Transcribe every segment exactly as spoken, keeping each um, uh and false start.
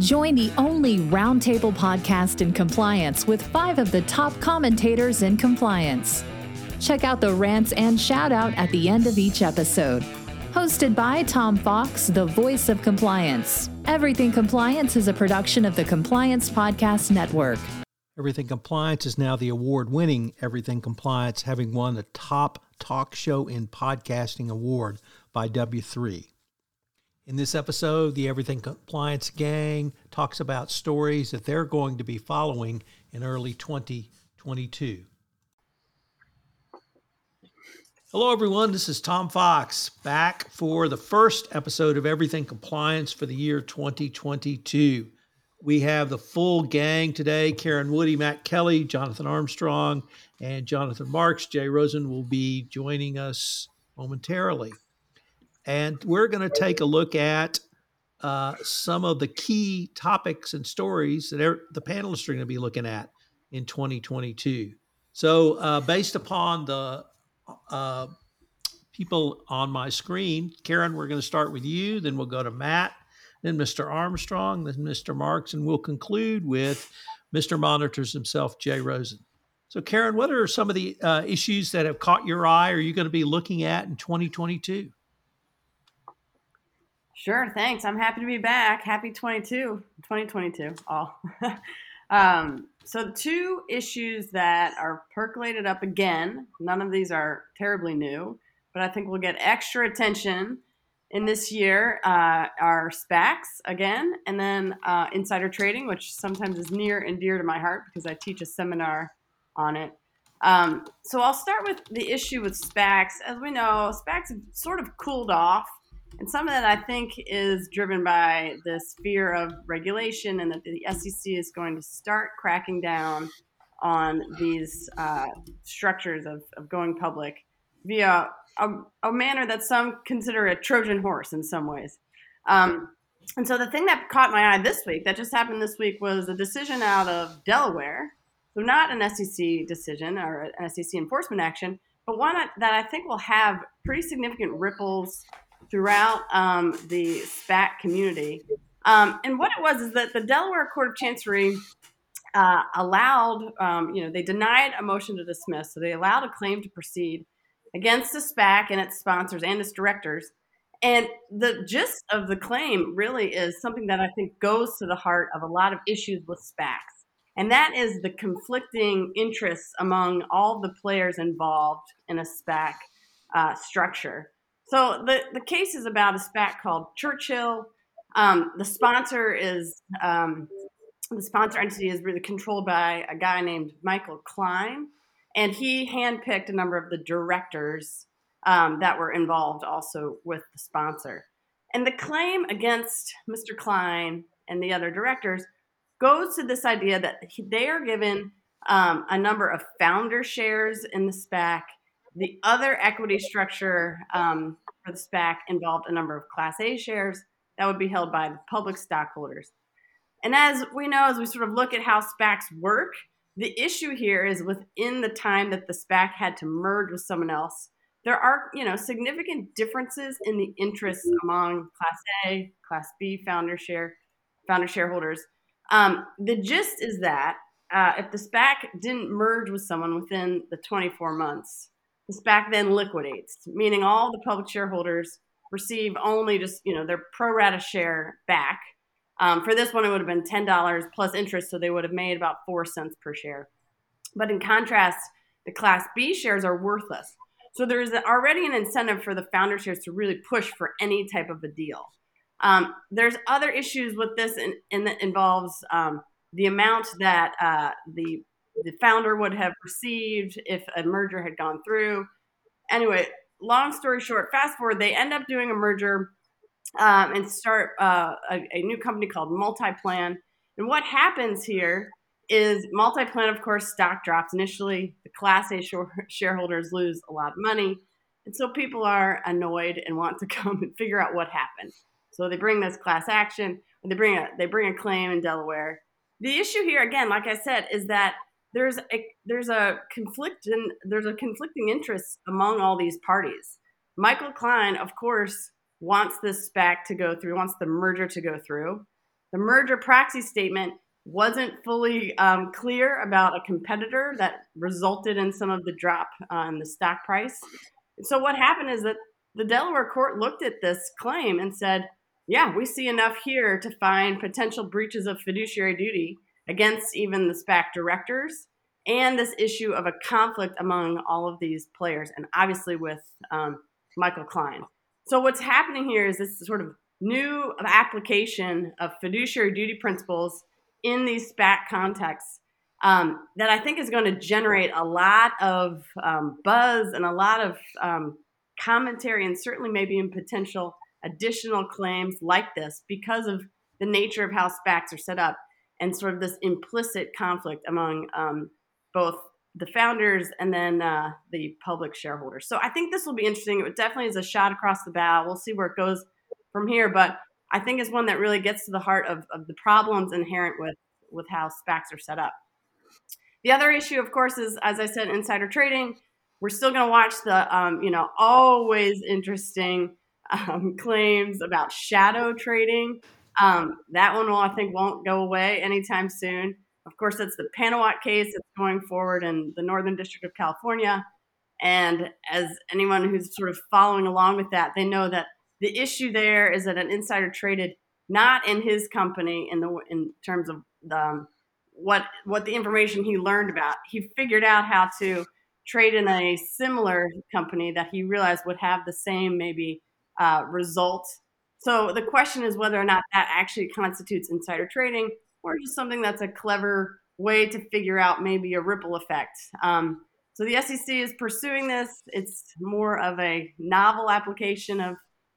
Join the only roundtable podcast in compliance with five of the top commentators in compliance. Check out the rants and shout out at the end of each episode. Hosted by Tom Fox, the voice of compliance. Everything Compliance is a production of the Compliance Podcast Network. Everything Compliance is now the award-winning Everything Compliance, having won the Top Talk Show in Podcasting Award by W three. In this episode, the Everything Compliance gang talks about stories that they're going to be following in early twenty twenty-two. Hello, everyone. This is Tom Fox, back for the first episode of Everything Compliance for the year twenty twenty-two. We have the full gang today: Karen Woody, Matt Kelly, Jonathan Armstrong, and Jonathan Marks. Jay Rosen will be joining us momentarily. And we're going to take a look at uh, some of the key topics and stories that er- the panelists are going to be looking at in twenty twenty-two. So uh, based upon the uh, people on my screen, Karen, we're going to start with you. Then we'll go to Matt, then Mister Armstrong, then Mister Marks, and we'll conclude with Mister Monitors himself, Jay Rosen. So Karen, what are some of the uh, issues that have caught your eye? Are you going to be looking at in twenty twenty-two? Sure, thanks. I'm happy to be back. Happy twenty-two, twenty twenty-two, all. um, so two issues that are percolated up again. None of these are terribly new, but I think we'll get extra attention in this year uh, are SPACs again, and then uh, insider trading, which sometimes is near and dear to my heart because I teach a seminar on it. Um, so I'll start with the issue with SPACs. As we know, SPACs have sort of cooled off. And some of that, I think, is driven by this fear of regulation and that the S E C is going to start cracking down on these uh, structures of, of going public via a, a manner that some consider a Trojan horse in some ways. Um, and so the thing that caught my eye this week, that just happened this week, was a decision out of Delaware, so not an S E C decision or an S E C enforcement action, but one that I think will have pretty significant ripples throughout um, the SPAC community. Um, and what it was is that the Delaware Court of Chancery uh, allowed, um, you know, they denied a motion to dismiss. So they allowed a claim to proceed against the SPAC and its sponsors and its directors. And the gist of the claim really is something that I think goes to the heart of a lot of issues with SPACs. And that is the conflicting interests among all the players involved in a SPAC uh, structure. So the, the case is about a SPAC called Churchill. Um, the sponsor is um, the sponsor entity is really controlled by a guy named Michael Klein, and he handpicked a number of the directors um, that were involved also with the sponsor. And the claim against Mister Klein and the other directors goes to this idea that they are given um, a number of founder shares in the SPAC. The other equity structure um, for the SPAC involved a number of Class A shares that would be held by the public stockholders. And as we know, as we sort of look at how SPACs work, the issue here is within the time that the SPAC had to merge with someone else, there are, you know, significant differences in the interests among Class A, Class B founder share, founder shareholders. Um, the gist is that uh, if the SPAC didn't merge with someone within the twenty-four months, the SPAC then liquidates, meaning all the public shareholders receive only just, you know, their pro rata share back. Um, for this one, it would have been ten dollars plus interest, so they would have made about four cents per share. But in contrast, the Class B shares are worthless. So there is already an incentive for the founder shares to really push for any type of a deal. Um, there's other issues with this, and in, in that involves um, the amount that uh, the the founder would have received if a merger had gone through. Anyway, long story short, fast forward, they end up doing a merger um, and start uh, a, a new company called Multiplan. And what happens here is Multiplan, of course, stock drops. Initially, the Class A shareholders lose a lot of money. And so people are annoyed and want to come and figure out what happened. So they bring this class action, and they bring a they bring a claim in Delaware. The issue here, again, like I said, is that there's a there's a conflict and there's a conflicting interest among all these parties. Michael Klein, of course, wants this SPAC to go through, wants the merger to go through. The merger proxy statement wasn't fully um, clear about a competitor that resulted in some of the drop on the stock price. So what happened is that the Delaware court looked at this claim and said, yeah, we see enough here to find potential breaches of fiduciary duty against even the SPAC directors and this issue of a conflict among all of these players, and obviously with um, Michael Klein. So what's happening here is this sort of new application of fiduciary duty principles in these SPAC contexts um, that I think is going to generate a lot of um, buzz and a lot of um, commentary, and certainly maybe in potential additional claims like this because of the nature of how SPACs are set up and sort of this implicit conflict among um, both the founders and then uh, the public shareholders. So I think this will be interesting. It definitely is a shot across the bow. We'll see where it goes from here, but I think it's one that really gets to the heart of, of the problems inherent with, with how SPACs are set up. The other issue, of course, is, as I said, insider trading. We're still going to watch the, um, you know, always interesting um, claims about shadow trading. Um, that one, will, I think, won't go away anytime soon. Of course, that's the Panawat case that's going forward in the Northern District of California. And as anyone who's sort of following along with that, they know that the issue there is that an insider traded not in his company in the in terms of the, what what the information he learned about. He figured out how to trade in a similar company that he realized would have the same maybe uh, result. So the question is whether or not that actually constitutes insider trading or just something that's a clever way to figure out maybe a ripple effect. Um, so the S E C is pursuing this. It's more of a novel application of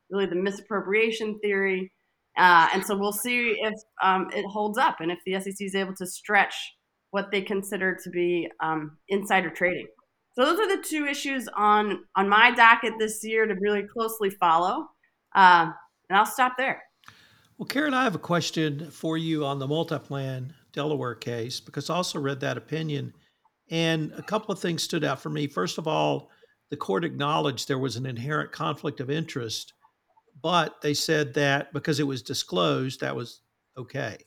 really the misappropriation theory. Uh, and so we'll see if um, it holds up and if the S E C is able to stretch what they consider to be um, insider trading. So those are the two issues on, on my docket this year to really closely follow. Uh, and I'll stop there. Well, Karen, I have a question for you on the Multiplan Delaware case, because I also read that opinion. And a couple of things stood out for me. First of all, the court acknowledged there was an inherent conflict of interest, but they said that because it was disclosed, that was okay.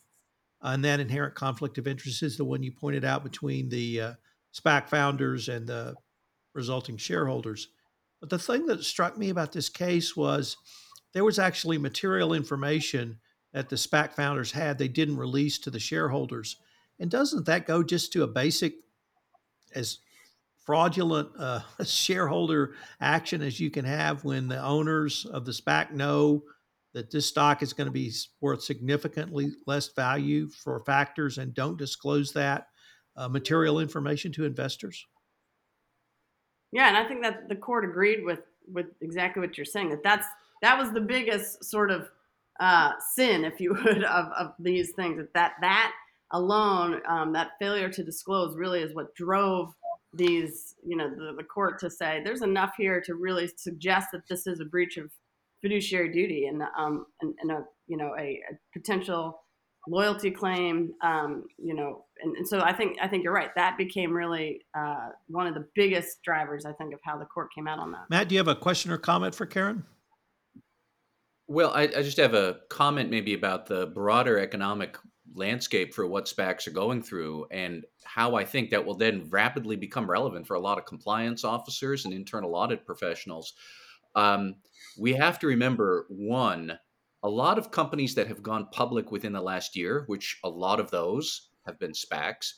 And that inherent conflict of interest is the one you pointed out between the uh, SPAC founders and the resulting shareholders. But the thing that struck me about this case was there was actually material information that the SPAC founders had they didn't release to the shareholders. And doesn't that go just to a basic, as fraudulent uh, shareholder action as you can have when the owners of the SPAC know that this stock is going to be worth significantly less value for factors and don't disclose that uh, material information to investors? Yeah, and I think that the court agreed with with exactly what you're saying, that that's, that was the biggest sort of uh, sin, if you would, of, of these things, that that, that alone, um, that failure to disclose really is what drove these, you know, the, the court to say there's enough here to really suggest that this is a breach of fiduciary duty and um and, and a you know a, a potential loyalty claim um you know and, and so I think I think you're right. That became really uh, one of the biggest drivers, I think, of how the court came out on that. Matt, do you have a question or comment for Karen? Well, I, I just have a comment maybe about the broader economic landscape for what SPACs are going through and how I think that will then rapidly become relevant for a lot of compliance officers and internal audit professionals. Um, we have to remember, one, a lot of companies that have gone public within the last year, which a lot of those have been SPACs,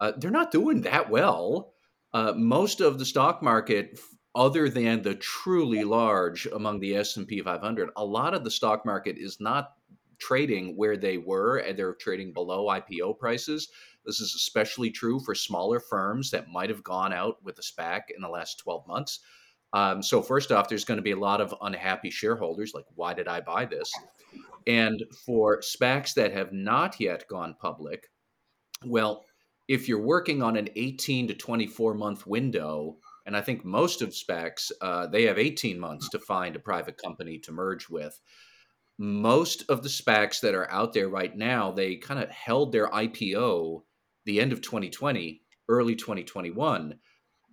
uh, they're not doing that well. Uh, most of the stock market, other than the truly large among the S and P five hundred, a lot of the stock market is not trading where they were, and they're trading below I P O prices. This is especially true for smaller firms that might have gone out with a SPAC in the last twelve months. Um, so first off, there's going to be a lot of unhappy shareholders, like, why did I buy this? And for SPACs that have not yet gone public, well, if you're working on an eighteen to twenty-four month window, and I think most of SPACs, uh, they have eighteen months to find a private company to merge with. Most of the SPACs that are out there right now, they kind of held their I P O the end of twenty twenty, early twenty twenty-one.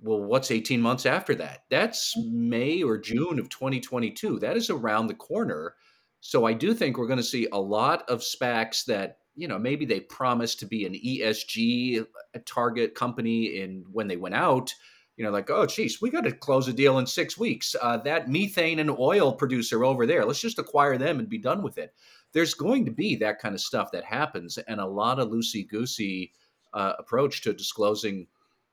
Well, what's eighteen months after that? That's May or June of twenty twenty-two. That is around the corner. So I do think we're going to see a lot of SPACs that, you know, maybe they promised to be an E S G target company, and when they went out, you know, like, oh, geez, we got to close a deal in six weeks. Uh, that methane and oil producer over there, let's just acquire them and be done with it. There's going to be that kind of stuff that happens, and a lot of loosey-goosey uh, approach to disclosing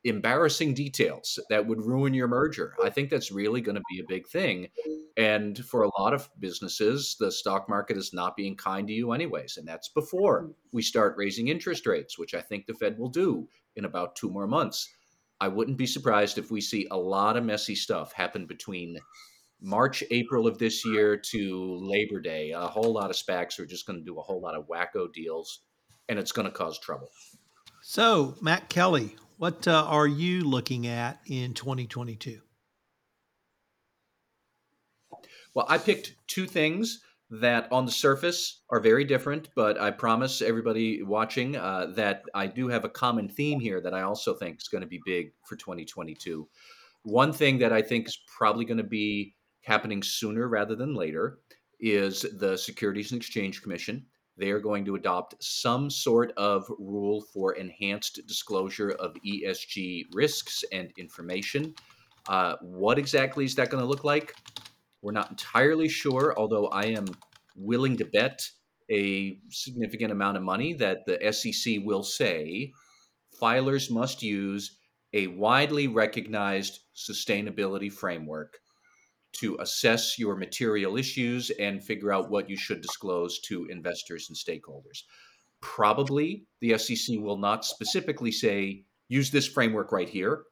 embarrassing details that would ruin your merger. I think that's really going to be a big thing. And for a lot of businesses, the stock market is not being kind to you anyways. And that's before we start raising interest rates, which I think the Fed will do in about two more months. I wouldn't be surprised if we see a lot of messy stuff happen between March, April of this year to Labor Day. A whole lot of SPACs are just going to do a whole lot of wacko deals, and it's going to cause trouble. So, Matt Kelly, what uh, are you looking at in twenty twenty-two? Well, I picked two things that on the surface are very different, but I promise everybody watching uh, that I do have a common theme here that I also think is going to be big for twenty twenty-two. One thing that I think is probably going to be happening sooner rather than later is the Securities and Exchange Commission. They are going to adopt some sort of rule for enhanced disclosure of E S G risks and information. Uh, what exactly is that going to look like? We're not entirely sure, although I am willing to bet a significant amount of money that the S E C will say filers must use a widely recognized sustainability framework to assess your material issues and figure out what you should disclose to investors and stakeholders. Probably the S E C will not specifically say, use this framework right here,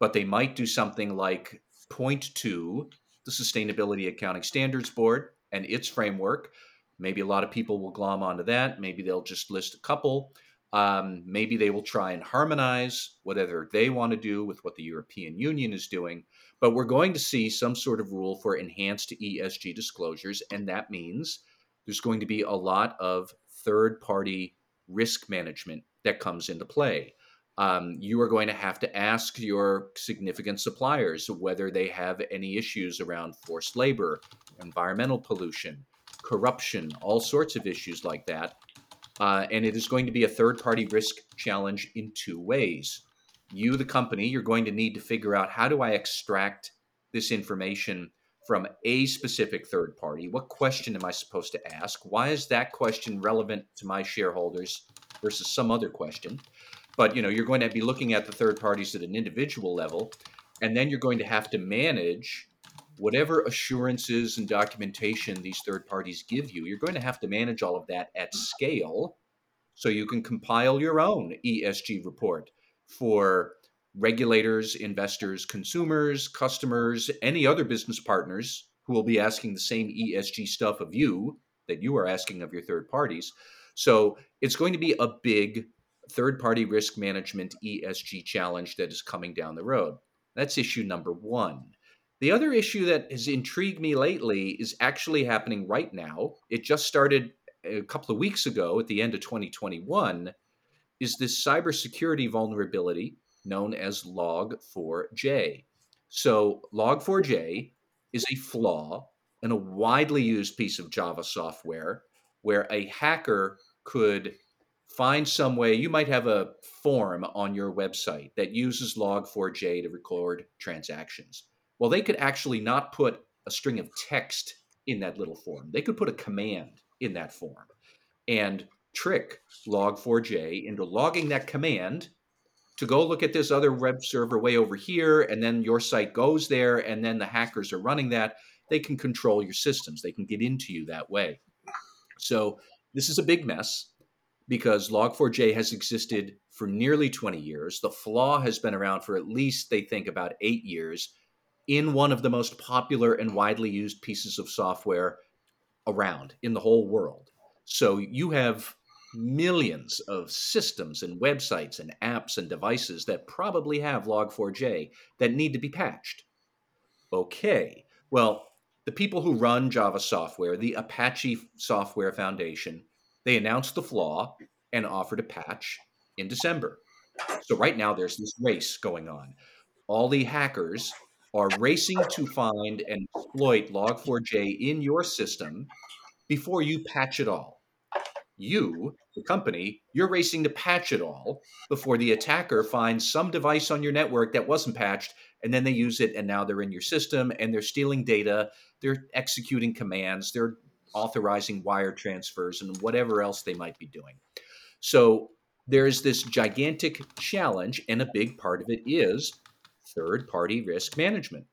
but they might do something like point to the Sustainability Accounting Standards Board and its framework. Maybe a lot of people will glom onto that. Maybe they'll just list a couple. Um, maybe they will try and harmonize whatever they want to do with what the European Union is doing. But we're going to see some sort of rule for enhanced E S G disclosures, and that means there's going to be a lot of third-party risk management that comes into play. Um, you are going to have to ask your significant suppliers whether they have any issues around forced labor, environmental pollution, corruption, all sorts of issues like that. Uh, and it is going to be a third-party risk challenge in two ways. You, the company, you're going to need to figure out, how do I extract this information from a specific third party? What question am I supposed to ask? Why is that question relevant to my shareholders versus some other question? But, you know, you're going to be looking at the third parties at an individual level, and then you're going to have to manage whatever assurances and documentation these third parties give you. You're going to have to manage all of that at scale so you can compile your own E S G report for regulators, investors, consumers, customers, any other business partners who will be asking the same E S G stuff of you that you are asking of your third parties. So it's going to be a big third-party risk management E S G challenge that is coming down the road. That's issue number one. The other issue that has intrigued me lately is actually happening right now. It just started a couple of weeks ago at the end of twenty twenty-one, is this cybersecurity vulnerability known as log four j. So log four j is a flaw in a widely used piece of Java software where a hacker could find some way. You might have a form on your website that uses log four j to record transactions. Well, they could actually not put a string of text in that little form. They could put a command in that form and trick log four j into logging that command to go look at this other web server way over here, and then your site goes there, and then the hackers are running that. They can control your systems. They can get into you that way. So this is a big mess because log four j has existed for nearly twenty years. The flaw has been around for at least, they think, about eight years in one of the most popular and widely used pieces of software around in the whole world. So you have millions of systems and websites and apps and devices that probably have log four j that need to be patched. Okay, well, the people who run Java software, the Apache Software Foundation, they announced the flaw and offered a patch in December. So right now there's this race going on. All the hackers are racing to find and exploit log four j in your system before you patch it all. You, the company, you're racing to patch it all before the attacker finds some device on your network that wasn't patched, and then they use it, and now they're in your system, and they're stealing data, they're executing commands, they're authorizing wire transfers, and whatever else they might be doing. So there's this gigantic challenge, and a big part of it is third-party risk management.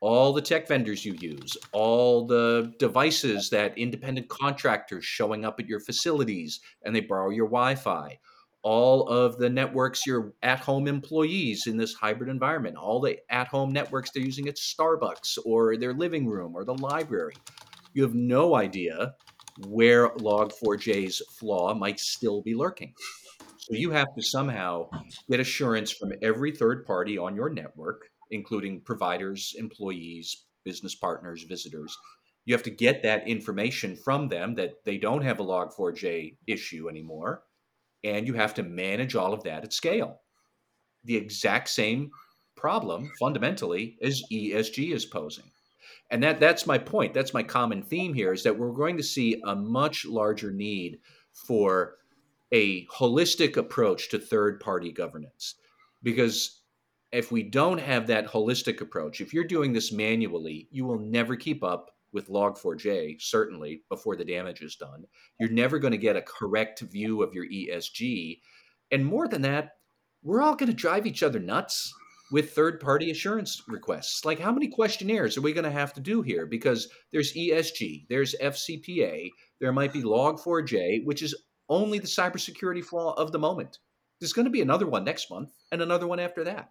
All the tech vendors you use, all the devices that independent contractors showing up at your facilities and they borrow your Wi-Fi, all of the networks your at-home employees in this hybrid environment, all the at-home networks they're using at Starbucks or their living room or the library. You have no idea where log four j's flaw might still be lurking. So you have to somehow get assurance from every third party on your network, including providers, employees, business partners, visitors. You have to get that information from them that they don't have a log four j issue anymore, and you have to manage all of that at scale. The exact same problem, fundamentally, as E S G is posing. And that that's my point. That's my common theme here, is that we're going to see a much larger need for a holistic approach to third-party governance, because if we don't have that holistic approach, if you're doing this manually, you will never keep up with log four j, certainly, before the damage is done. You're never going to get a correct view of your E S G. And more than that, we're all going to drive each other nuts with third-party assurance requests. Like, how many questionnaires are we going to have to do here? Because there's E S G, there's F C P A, there might be log four j, which is only the cybersecurity flaw of the moment. There's going to be another one next month and another one after that.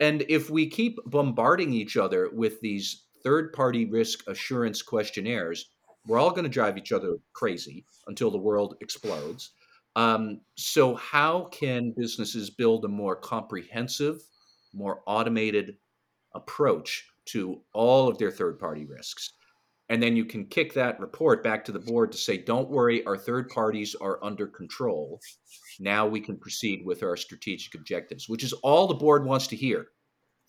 And if we keep bombarding each other with these third-party risk assurance questionnaires, we're all going to drive each other crazy until the world explodes. Um, so how can businesses build a more comprehensive, more automated approach to all of their third-party risks? And then you can kick that report back to the board to say, don't worry, our third parties are under control. Now we can proceed with our strategic objectives, which is all the board wants to hear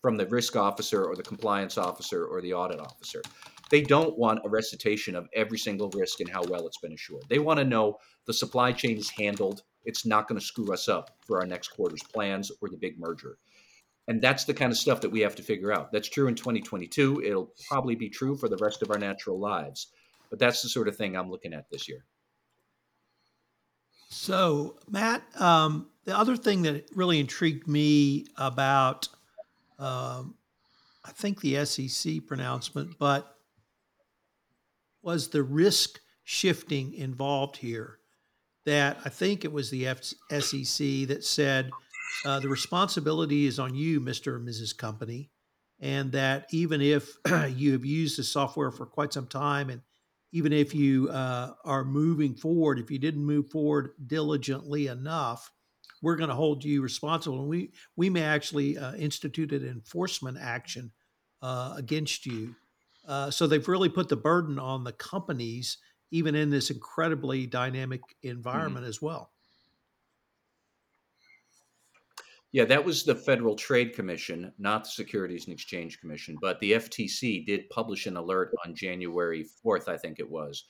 from the risk officer or the compliance officer or the audit officer. They don't want a recitation of every single risk and how well it's been assured. They want to know the supply chain is handled. It's not going to screw us up for our next quarter's plans or the big merger. And that's the kind of stuff that we have to figure out. That's true in twenty twenty-two. It'll probably be true for the rest of our natural lives. But that's the sort of thing I'm looking at this year. So, Matt, um, the other thing that really intrigued me about, um, I think the S E C pronouncement, but was the risk shifting involved here, that I think it was the F- S E C that said, Uh, the responsibility is on you, Mister and Missus Company, and that even if you have used the software for quite some time, and even if you uh, are moving forward, if you didn't move forward diligently enough, we're going to hold you responsible. And we, we may actually uh, institute an enforcement action uh, against you. Uh, so they've really put the burden on the companies, even in this incredibly dynamic environment mm-hmm. as well. Yeah, that was the Federal Trade Commission, not the Securities and Exchange Commission, but the F T C did publish an alert on January fourth, I think it was,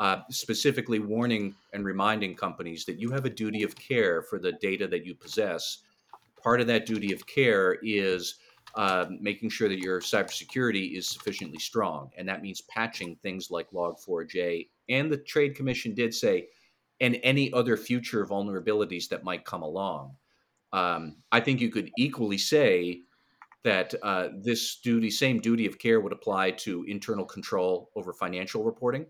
uh, specifically warning and reminding companies that you have a duty of care for the data that you possess. Part of that duty of care is uh, making sure that your cybersecurity is sufficiently strong, and that means patching things like log four j. And the Trade Commission did say, and any other future vulnerabilities that might come along. Um, I think you could equally say that uh, this duty, same duty of care would apply to internal control over financial reporting.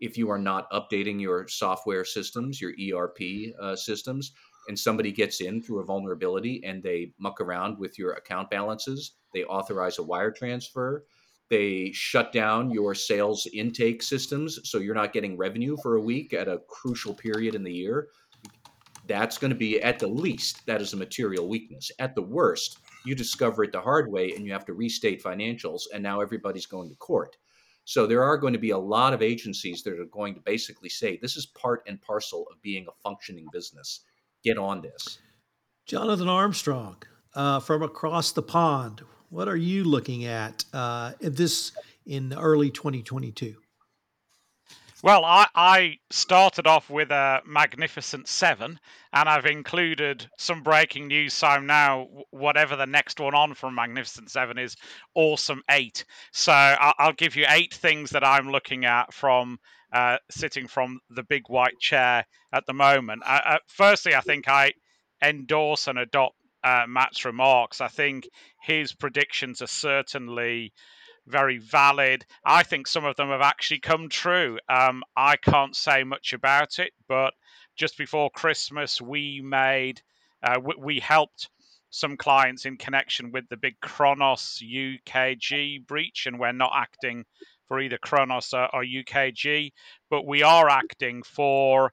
If you are not updating your software systems, your E R P uh, systems, and somebody gets in through a vulnerability and they muck around with your account balances, they authorize a wire transfer, They shut down your sales intake systems, so you're not getting revenue for a week at a crucial period in the year. That's going to be, at the least, that is a material weakness. At the worst, you discover it the hard way and you have to restate financials, and now everybody's going to court. So there are going to be a lot of agencies that are going to basically say, this is part and parcel of being a functioning business. Get on this. Jonathan Armstrong, uh, from across the pond, what are you looking at uh, this in early twenty twenty-two? Well, I, I started off with a magnificent seven, and I've included some breaking news. So I'm now, whatever the next one on from Magnificent Seven is, awesome eight. So I'll give you eight things that I'm looking at from uh, sitting from the big white chair at the moment. Uh, uh, firstly, I think I endorse and adopt Uh, Matt's remarks. I think his predictions are certainly very valid. I think some of them have actually come true. Um, I can't say much about it, but just before Christmas, we made, uh, we, we helped some clients in connection with the big Kronos U K G breach, and we're not acting for either Kronos or, or U K G, but we are acting for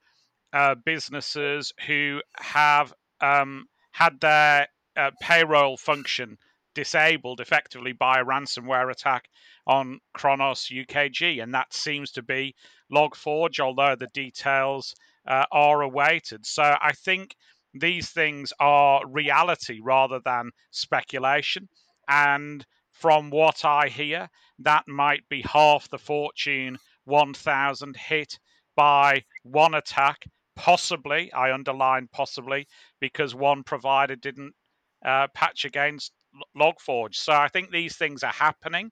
uh, businesses who have um, had their uh, payroll function disabled effectively by a ransomware attack on Kronos U K G. And that seems to be Log four j, although the details uh, are awaited. So I think these things are reality rather than speculation. And from what I hear, that might be half the Fortune one thousand hit by one attack. Possibly, I underline possibly, because one provider didn't uh, patch against Log four j. So I think these things are happening.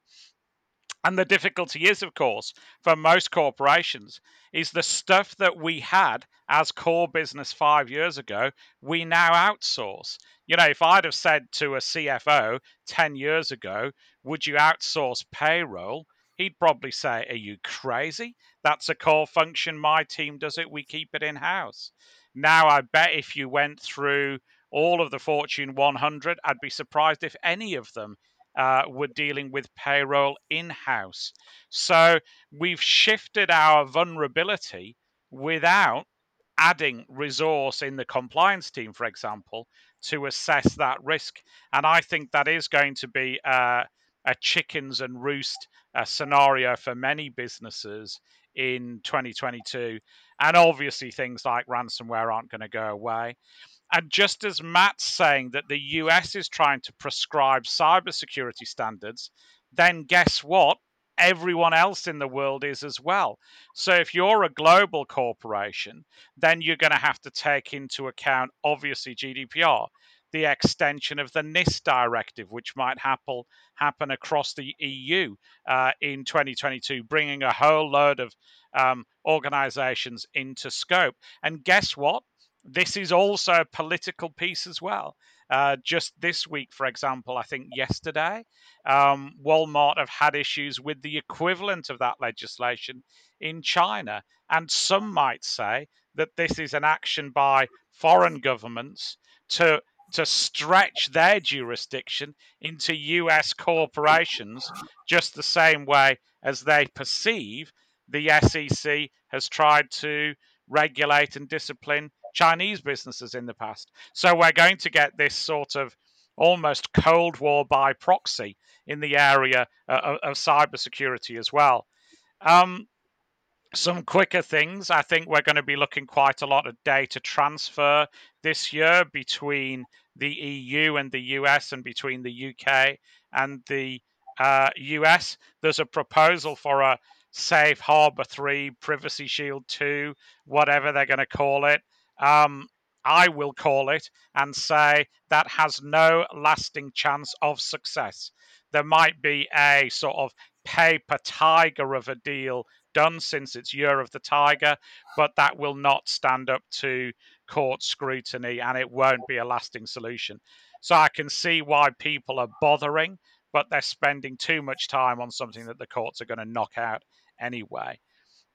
And the difficulty is, of course, for most corporations, is the stuff that we had as core business five years ago, we now outsource. You know, if I'd have said to a C F O ten years ago, would you outsource payroll? He'd probably say, are you crazy? That's a core function. My team does it. We keep it in-house. Now, I bet if you went through all of the Fortune one hundred, I'd be surprised if any of them uh, were dealing with payroll in-house. So we've shifted our vulnerability without adding resource in the compliance team, for example, to assess that risk. And I think that is going to be uh, a chickens and roost uh, scenario for many businesses in twenty twenty-two. And obviously things like ransomware aren't going to go away. And just as Matt's saying that the U S is trying to prescribe cybersecurity standards, then guess what? Everyone else in the world is as well. So if you're a global corporation, then you're going to have to take into account, obviously, G D P R, the extension of the NIST directive, which might happen, happen across the E U uh, in twenty twenty-two, bringing a whole load of um, organizations into scope. And guess what? This is also a political piece as well. Uh, just this week, for example, I think yesterday, um, Walmart have had issues with the equivalent of that legislation in China. And some might say that this is an action by foreign governments to to stretch their jurisdiction into U S corporations, just the same way as they perceive the S E C has tried to regulate and discipline Chinese businesses in the past. So we're going to get this sort of almost Cold War by proxy in the area of, of cybersecurity as well. Um, Some quicker things. I think we're going to be looking quite a lot at data transfer this year between the E U and the U S and between the U K and the uh, U S. There's a proposal for a Safe Harbor three, Privacy Shield two, whatever they're going to call it. Um, I will call it and say that has no lasting chance of success. There might be a sort of paper tiger of a deal done since it's Year of the Tiger, but that will not stand up to court scrutiny and it won't be a lasting solution. So I can see why people are bothering, but they're spending too much time on something that the courts are going to knock out anyway.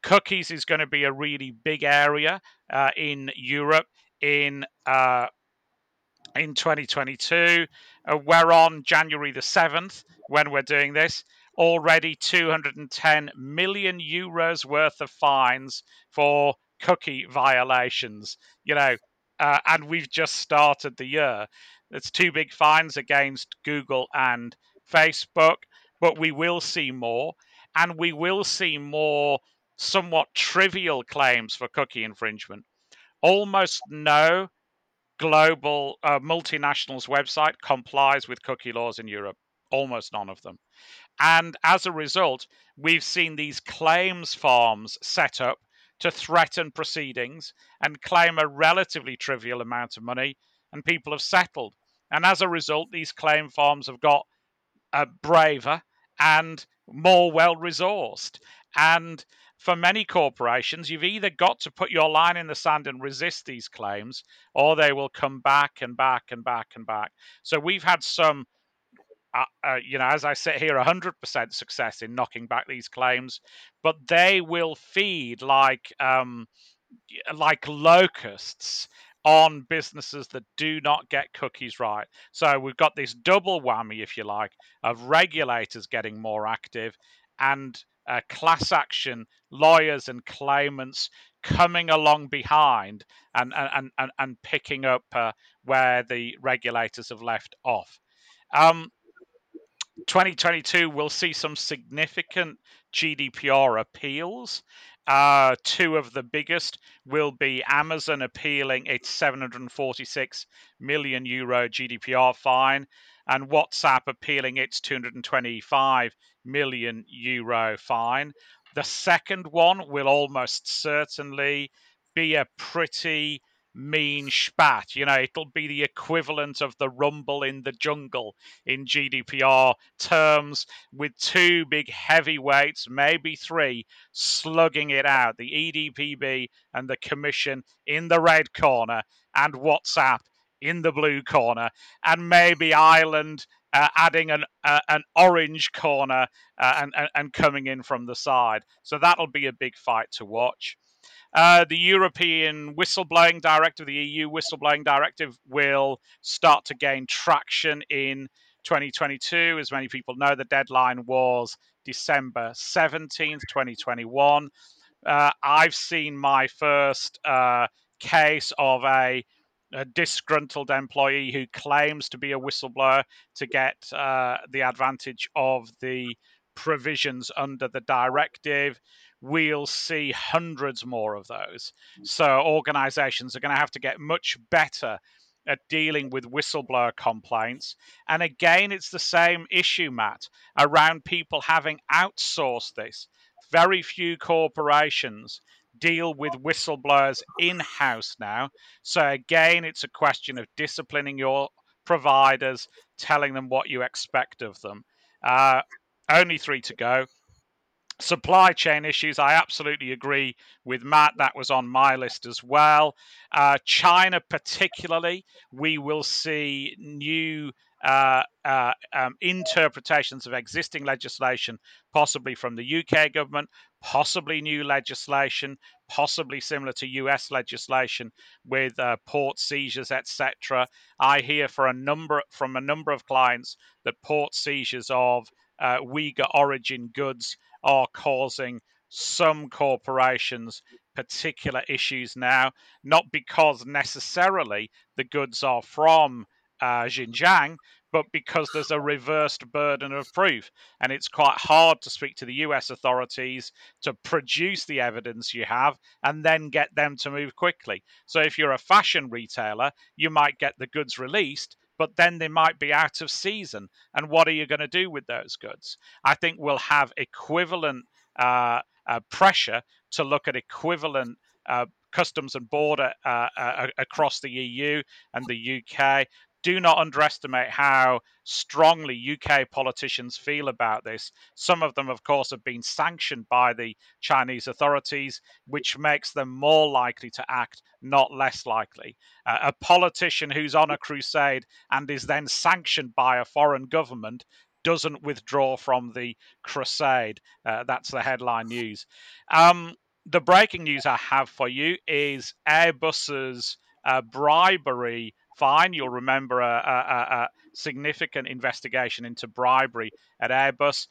Cookies is going to be a really big area uh, in Europe in uh, in twenty twenty-two. Uh, we're on January the seventh when we're doing this. already two hundred ten million euros worth of fines for cookie violations, you know, uh, and we've just started the year. It's two big fines against Google and Facebook, but we will see more, and we will see more somewhat trivial claims for cookie infringement. Almost no global uh, multinationals website complies with cookie laws in Europe, almost none of them. And as a result, we've seen these claims farms set up to threaten proceedings and claim a relatively trivial amount of money, and people have settled. And as a result, these claim farms have got uh, braver and more well-resourced. And for many corporations, you've either got to put your line in the sand and resist these claims, or they will come back and back and back and back. So we've had some, uh, uh, you know, as I sit here, one hundred percent success in knocking back these claims, but they will feed like um, like locusts on businesses that do not get cookies right. So we've got this double whammy, if you like, of regulators getting more active and Uh, class action lawyers and claimants coming along behind and and and, and picking up uh, where the regulators have left off. Um, twenty twenty-two, we'll see some significant G D P R appeals. Uh, two of the biggest will be Amazon appealing its seven hundred forty-six million euro G D P R fine, and WhatsApp appealing its two hundred twenty-five million euro fine. The second one will almost certainly be a pretty mean spat. You know, it'll be the equivalent of the rumble in the jungle in G D P R terms, with two big heavyweights, maybe three, slugging it out. The E D P B and the Commission in the red corner, and WhatsApp in the blue corner, and maybe Ireland uh, adding an uh, an orange corner uh, and, and and coming in from the side. So that'll be a big fight to watch. Uh, the European whistleblowing directive, the E U whistleblowing directive, will start to gain traction in twenty twenty-two. As many people know, the deadline was December seventeenth, twenty twenty-one. Uh, I've seen my first uh, case of a a disgruntled employee who claims to be a whistleblower to get uh, the advantage of the provisions under the directive. We'll see hundreds more of those. So organizations are going to have to get much better at dealing with whistleblower complaints. And again, it's the same issue, Matt, around people having outsourced this. Very few corporations deal with whistleblowers in-house now. So again, it's a question of disciplining your providers, telling them what you expect of them. Uh, only three to go. Supply chain issues, I absolutely agree with Matt. That was on my list as well. Uh, China particularly, we will see new uh, uh, um, interpretations of existing legislation, possibly from the U K government, possibly new legislation, possibly similar to U S legislation with uh, port seizures, et cetera. I hear for a number from a number of clients that port seizures of uh, Uyghur origin goods are causing some corporations particular issues now, not because necessarily the goods are from uh, Xinjiang, but because there's a reversed burden of proof. And it's quite hard to speak to the U S authorities to produce the evidence you have and then get them to move quickly. So if you're a fashion retailer, you might get the goods released, but then they might be out of season. And what are you going to do with those goods? I think we'll have equivalent uh, uh, pressure to look at equivalent uh, customs and border uh, uh, across the E U and the U K. Do not underestimate how strongly U K politicians feel about this. Some of them, of course, have been sanctioned by the Chinese authorities, which makes them more likely to act, not less likely. Uh, a politician who's on a crusade and is then sanctioned by a foreign government doesn't withdraw from the crusade. Uh, that's the headline news. Um, the breaking news I have for you is Airbus's uh, bribery fine. You'll remember a, a, a significant investigation into bribery at Airbus.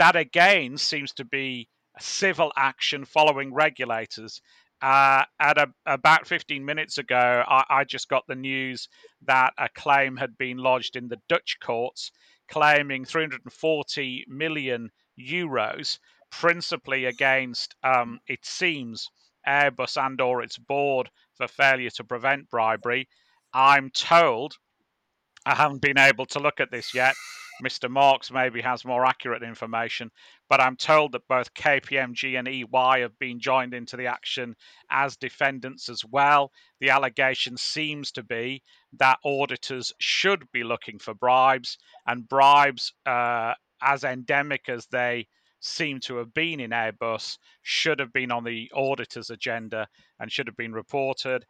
That, again, seems to be civil action following regulators. Uh, at a, about fifteen minutes ago, I, I just got the news that a claim had been lodged in the Dutch courts claiming three hundred forty million euros, principally against, um, it seems, Airbus and or its board for failure to prevent bribery. I'm told, I haven't been able to look at this yet, Mister Marks maybe has more accurate information, but I'm told that both K P M G and E Y have been joined into the action as defendants as well. The allegation seems to be that auditors should be looking for bribes, and bribes, uh, as endemic as they seem to have been in Airbus, should have been on the auditor's agenda and should have been reported.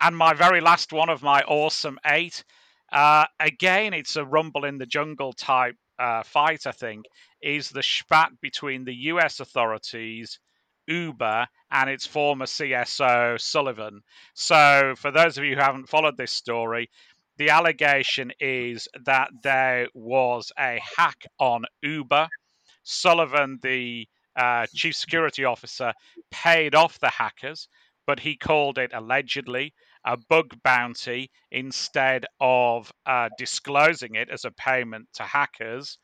And my very last one of my awesome eight, Uh, again, it's a rumble in the jungle type uh, fight, I think, is the spat between the U S authorities, Uber, and its former C S O, Sullivan. So for those of you who haven't followed this story, the allegation is that there was a hack on Uber. Sullivan, the uh, chief security officer, paid off the hackers, but he called it allegedly a bug bounty instead of uh, disclosing it as a payment to hackers.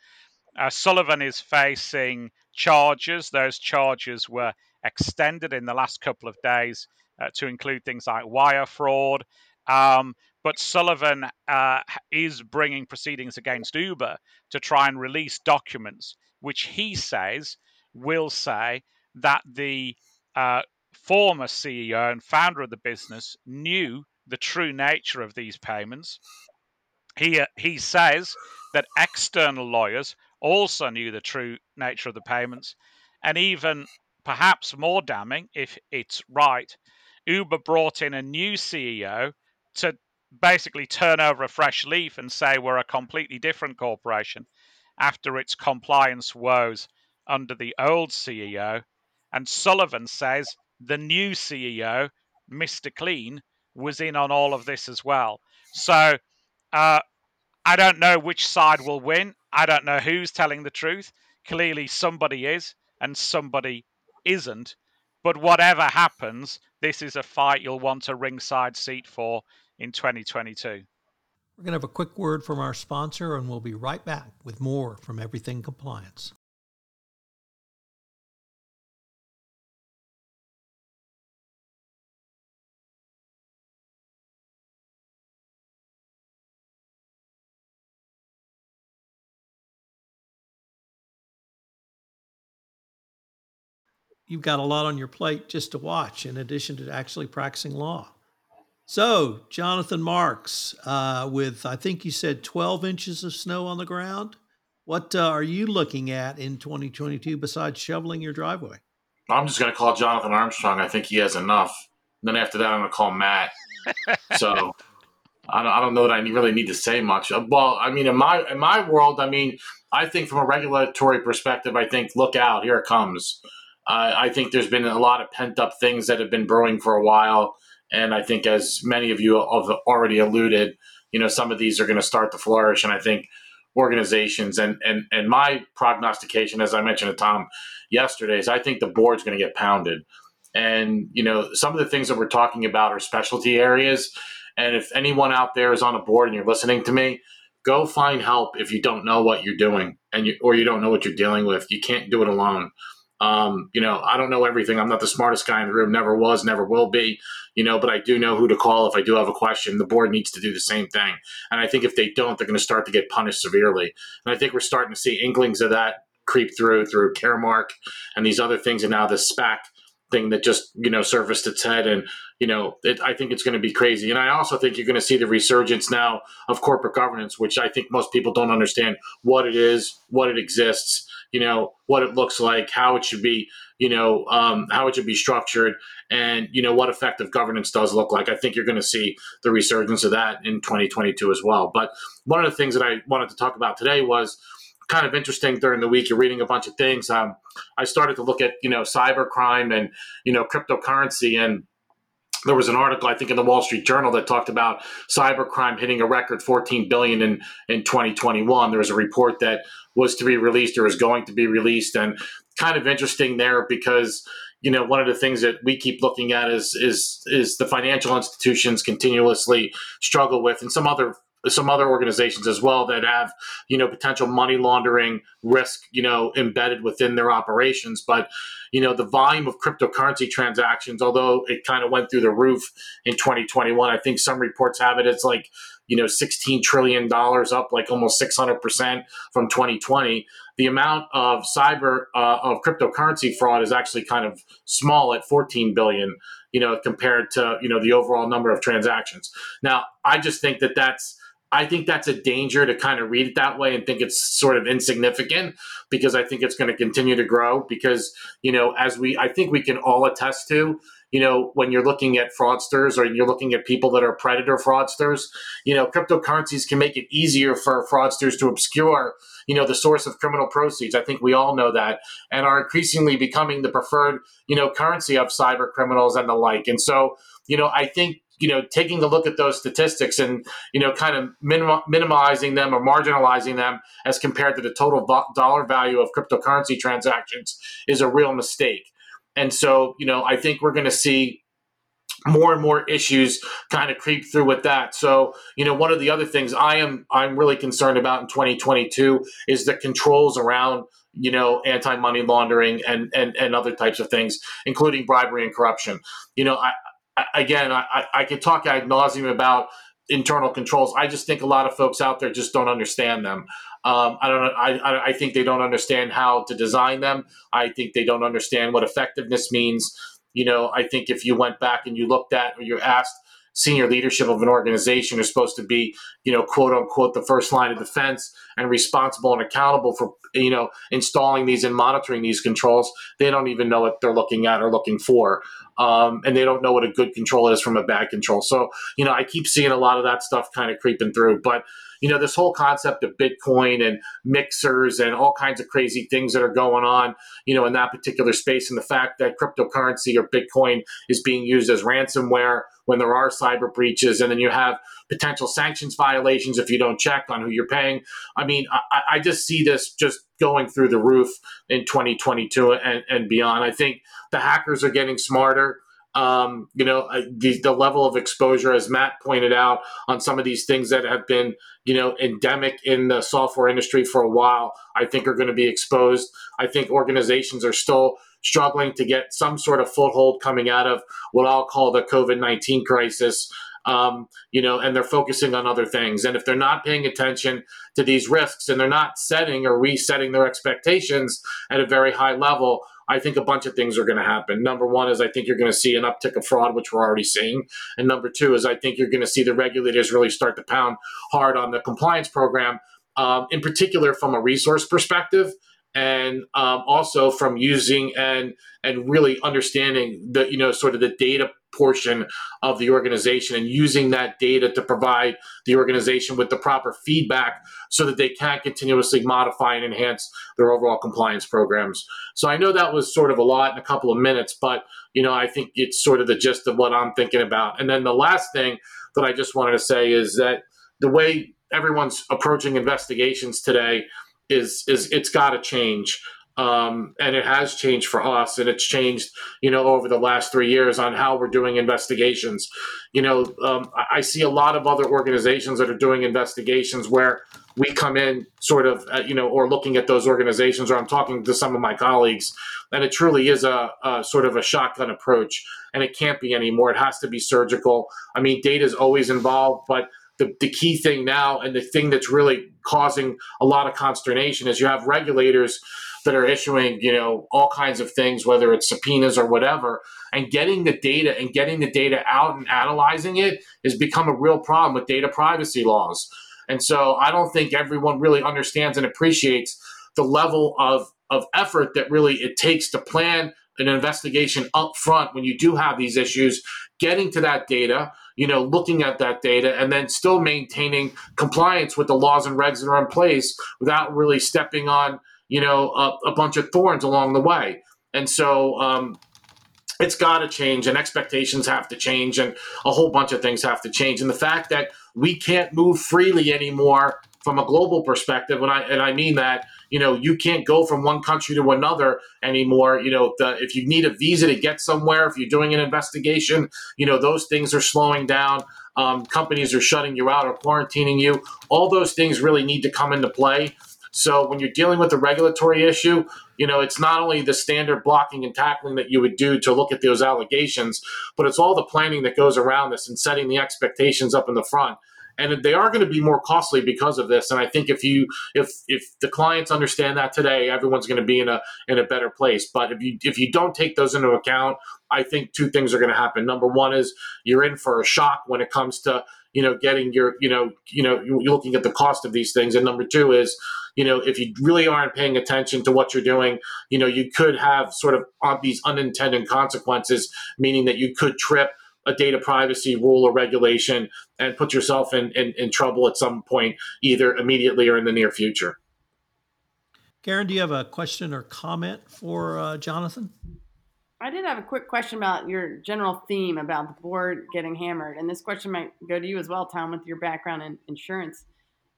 Uh, Sullivan is facing charges. Those charges were extended in the last couple of days uh, to include things like wire fraud. Um, but Sullivan uh, is bringing proceedings against Uber to try and release documents, which he says will say that the uh, former C E O and founder of the business knew the true nature of these payments. He, he says that external lawyers also knew the true nature of the payments. And even perhaps more damning, if it's right, Uber brought in a new C E O to basically turn over a fresh leaf and say we're a completely different corporation after its compliance woes under the old C E O. And Sullivan says the new C E O, Mister Klein, was in on all of this as well. So uh, I don't know which side will win. I don't know who's telling the truth. Clearly somebody is and somebody isn't. But whatever happens, this is a fight you'll want a ringside seat for in twenty twenty-two. We're going to have a quick word from our sponsor, and we'll be right back with more from Everything Compliance. You've got a lot on your plate just to watch in addition to actually practicing law. So, Jonathan Marks, uh, with, I think you said twelve inches of snow on the ground, what uh, are you looking at in twenty twenty-two besides shoveling your driveway? I'm just going to call Jonathan Armstrong. I think he has enough. And then after that, I'm going to call Matt. So, I don't, I don't know that I really need to say much. Well, I mean, in my, in my world, I mean, I think from a regulatory perspective, I think, look out, here it comes. Uh, I think there's been a lot of pent-up things that have been brewing for a while, and I think as many of you have already alluded, you know, some of these are going to start to flourish, and I think organizations and, and, and my prognostication, as I mentioned to Tom yesterday, is I think the board's going to get pounded. And, you know, some of the things that we're talking about are specialty areas, and if anyone out there is on a board and you're listening to me, go find help if you don't know what you're doing and you, or you don't know what you're dealing with. You can't do it alone. Um, you know, I don't know everything. I'm not the smartest guy in the room, never was, never will be, you know, but I do know who to call if I do have a question. The board needs to do the same thing. And I think if they don't, they're going to start to get punished severely. And I think we're starting to see inklings of that creep through, through Caremark and these other things. And now this SPAC thing that just, you know, surfaced its head. And, you know, it, I think it's going to be crazy. And I also think you're going to see the resurgence now of corporate governance, which I think most people don't understand what it is, what it exists, you know, what it looks like, how it should be, you know, um, how it should be structured, and, you know, what effective governance does look like. I think you're going to see the resurgence of that in twenty twenty-two as well. But one of the things that I wanted to talk about today was kind of interesting during the week. You're reading a bunch of things. Um, I started to look at, you know, cybercrime and, you know, cryptocurrency. And There was an article, I think, in the Wall Street Journal that talked about cybercrime hitting a record fourteen billion dollars in, in twenty twenty-one. There was a report that was to be released or is going to be released. And kind of interesting there because, you know, one of the things that we keep looking at is is is the financial institutions continuously struggle with, and some other some other organizations as well that have, you know, potential money laundering risk, you know, embedded within their operations. But, you know, the volume of cryptocurrency transactions, although it kind of went through the roof in twenty twenty-one, I think some reports have it, it's like, you know, sixteen trillion dollars, up like almost six hundred percent from twenty twenty. The amount of cyber, uh, of cryptocurrency fraud is actually kind of small at fourteen billion, you know, compared to, you know, the overall number of transactions. Now, I just think that that's, I think that's a danger to kind of read it that way and think it's sort of insignificant, because I think it's going to continue to grow because, you know, as we, I think we can all attest to, you know, when you're looking at fraudsters or you're looking at people that are predator fraudsters, you know, cryptocurrencies can make it easier for fraudsters to obscure, you know, the source of criminal proceeds. I think we all know that, and are increasingly becoming the preferred, you know, currency of cyber criminals and the like. And so, you know, I think, you know, taking a look at those statistics and, you know, kind of minim- minimizing them or marginalizing them as compared to the total vo- dollar value of cryptocurrency transactions is a real mistake. And so, you know, I think we're going to see more and more issues kind of creep through with that. So, you know, one of the other things I am I'm really concerned about in twenty twenty-two is the controls around, you know, anti-money laundering and and and other types of things, including bribery and corruption. You know, I Again, I, I could talk ad nauseum about internal controls. I just think a lot of folks out there just don't understand them. Um, I don't. I, I think they don't understand how to design them. I think they don't understand what effectiveness means. You know, I think if you went back and you looked at or you asked senior leadership of an organization is supposed to be, you know, quote unquote, the first line of defense and responsible and accountable for, you know, installing these and monitoring these controls. They don't even know what they're looking at or looking for. Um, and they don't know what a good control is from a bad control. So, you know, I keep seeing a lot of that stuff kind of creeping through. But, you know, this whole concept of Bitcoin and mixers and all kinds of crazy things that are going on, you know, in that particular space, and the fact that cryptocurrency or Bitcoin is being used as ransomware when there are cyber breaches, and then you have potential sanctions violations if you don't check on who you're paying. I mean, I, I just see this just going through the roof in twenty twenty-two and, and beyond. I think the hackers are getting smarter. Um, you know, the, the level of exposure, as Matt pointed out, on some of these things that have been, you know, endemic in the software industry for a while, I think are going to be exposed. I think organizations are still struggling to get some sort of foothold coming out of what I'll call the COVID nineteen crisis, um, you know, and they're focusing on other things. And if they're not paying attention to these risks and they're not setting or resetting their expectations at a very high level, I think a bunch of things are going to happen. Number one is I think you're going to see an uptick of fraud, which we're already seeing. And number two is I think you're going to see the regulators really start to pound hard on the compliance program, um, in particular from a resource perspective, and um, also from using and and really understanding the, you know, sort of the data portion of the organization and using that data to provide the organization with the proper feedback so that they can continuously modify and enhance their overall compliance programs. So I know that was sort of a lot in a couple of minutes, but, you know, I think it's sort of the gist of what I'm thinking about. And then the last thing that I just wanted to say is that the way everyone's approaching investigations today is, is it's got to change. Um, and it has changed for us, and it's changed, you know, over the last three years on how we're doing investigations. You know, um, I see a lot of other organizations that are doing investigations where we come in sort of, uh, you know, or looking at those organizations, or I'm talking to some of my colleagues, and it truly is a, a sort of a shotgun approach, and it can't be anymore. It has to be surgical. I mean, data is always involved, but The, the key thing now, and the thing that's really causing a lot of consternation, is you have regulators that are issuing, you know, all kinds of things, whether it's subpoenas or whatever, and getting the data and getting the data out and analyzing it has become a real problem with data privacy laws. And so I don't think everyone really understands and appreciates the level of, of effort that really it takes to plan an investigation up front when you do have these issues, getting to that data, you know, looking at that data, and then still maintaining compliance with the laws and regs that are in place without really stepping on, you know, a, a bunch of thorns along the way. And so, um, it's got to change, and expectations have to change, and a whole bunch of things have to change. And the fact that we can't move freely anymore from a global perspective, and I and I mean that, you know, you can't go from one country to another anymore. You know, the, if you need a visa to get somewhere, if you're doing an investigation, you know, those things are slowing down. Um, companies are shutting you out or quarantining you. All those things really need to come into play. So when you're dealing with a regulatory issue, you know, it's not only the standard blocking and tackling that you would do to look at those allegations, but it's all the planning that goes around this and setting the expectations up in the front. And they are going to be more costly because of this. And I think if you, if if the clients understand that today, everyone's going to be in a in a better place. But if you if you don't take those into account, I think two things are going to happen. Number one is you're in for a shock when it comes to, you know, getting your, you know, you know, you're looking at the cost of these things. And number two is, you know, if you really aren't paying attention to what you're doing, you know, you could have sort of these unintended consequences, meaning that you could trip a data privacy rule or regulation and put yourself in, in, in trouble at some point, either immediately or in the near future. Karen, do you have a question or comment for uh, Jonathan? I did have a quick question about your general theme about the board getting hammered. And this question might go to you as well, Tom, with your background in insurance.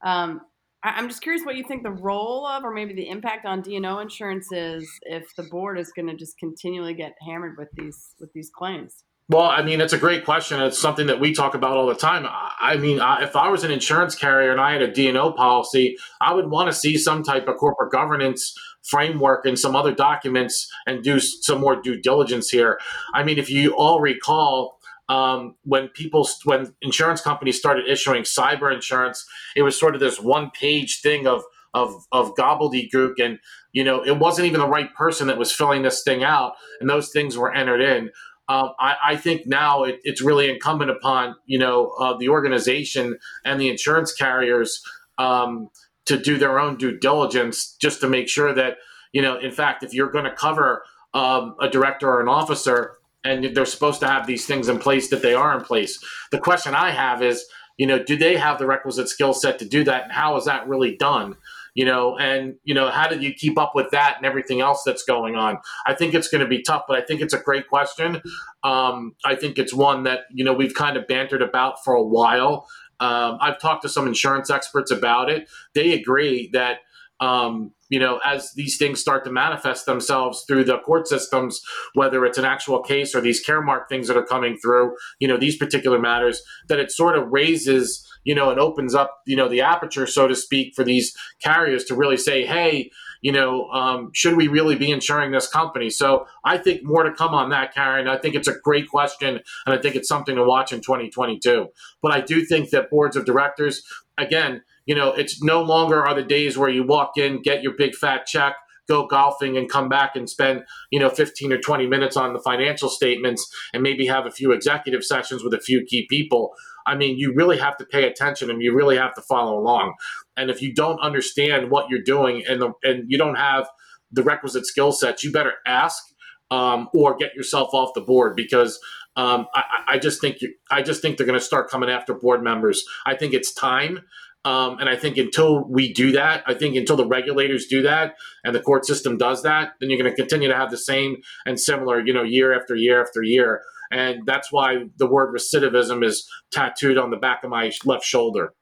Um, I, I'm just curious what you think the role of, or maybe the impact on D and O insurance is if the board is going to just continually get hammered with these, with these claims. Well, I mean, it's a great question. It's something that we talk about all the time. I mean, if I was an insurance carrier and I had a D and O policy, I would want to see some type of corporate governance framework and some other documents and do some more due diligence here. I mean, if you all recall, um, when people, when insurance companies started issuing cyber insurance, it was sort of this one page thing of of of gobbledygook, and, you know, it wasn't even the right person that was filling this thing out, and those things were entered in. Uh, I, I think now it, it's really incumbent upon, you know, uh, the organization and the insurance carriers um, to do their own due diligence, just to make sure that, you know, in fact, if you're going to cover um, a director or an officer, and they're supposed to have these things in place, that they are in place. The question I have is, you know, do they have the requisite skill set to do that? And how is that really done? You know, and, you know, how do you keep up with that and everything else that's going on? I think it's going to be tough, but I think it's a great question. Um, I think it's one that, you know, we've kind of bantered about for a while. Um, I've talked to some insurance experts about it. They agree that, um, you know, as these things start to manifest themselves through the court systems, whether it's an actual case or these Caremark things that are coming through, you know, these particular matters, that it sort of raises, you know, and opens up, you know, the aperture, so to speak, for these carriers to really say, hey, you know, um, should we really be insuring this company? So I think more to come on that, Karen. I think it's a great question, and I think it's something to watch in twenty twenty-two. But I do think that boards of directors, again, you know, it's no longer are the days where you walk in, get your big fat check, go golfing, and come back and spend, you know, fifteen or twenty minutes on the financial statements and maybe have a few executive sessions with a few key people. I mean, you really have to pay attention, and you really have to follow along. And if you don't understand what you're doing, and the, and you don't have the requisite skill sets, you better ask um, or get yourself off the board, because um, I, I just think you, I just think they're going to start coming after board members. I think it's time, um, and I think until we do that, I think until the regulators do that and the court system does that, then you're going to continue to have the same and similar, you know, year after year after year. And that's why the word recidivism is tattooed on the back of my left shoulder.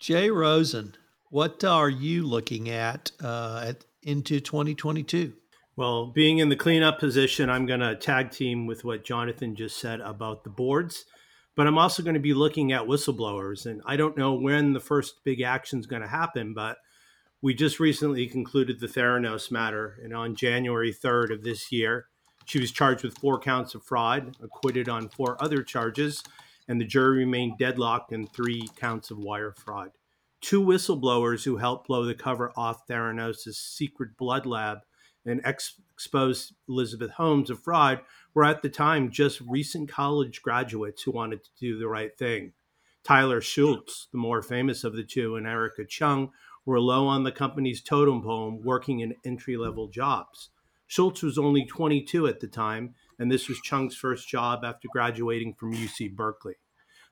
Jay Rosen, what are you looking at, uh, at into twenty twenty-two? Well, being in the cleanup position, I'm going to tag team with what Jonathan just said about the boards, but I'm also going to be looking at whistleblowers. And I don't know when the first big action is going to happen, but we just recently concluded the Theranos matter. And on January third of this year, she was charged with four counts of fraud, acquitted on four other charges, and the jury remained deadlocked in three counts of wire fraud. Two whistleblowers who helped blow the cover off Theranos' secret blood lab and ex- exposed Elizabeth Holmes of fraud were at the time just recent college graduates who wanted to do the right thing. Tyler Shultz, the more famous of the two, and Erica Chung were low on the company's totem pole, working in entry-level jobs. Shultz was only twenty-two at the time, and this was Chung's first job after graduating from U C Berkeley.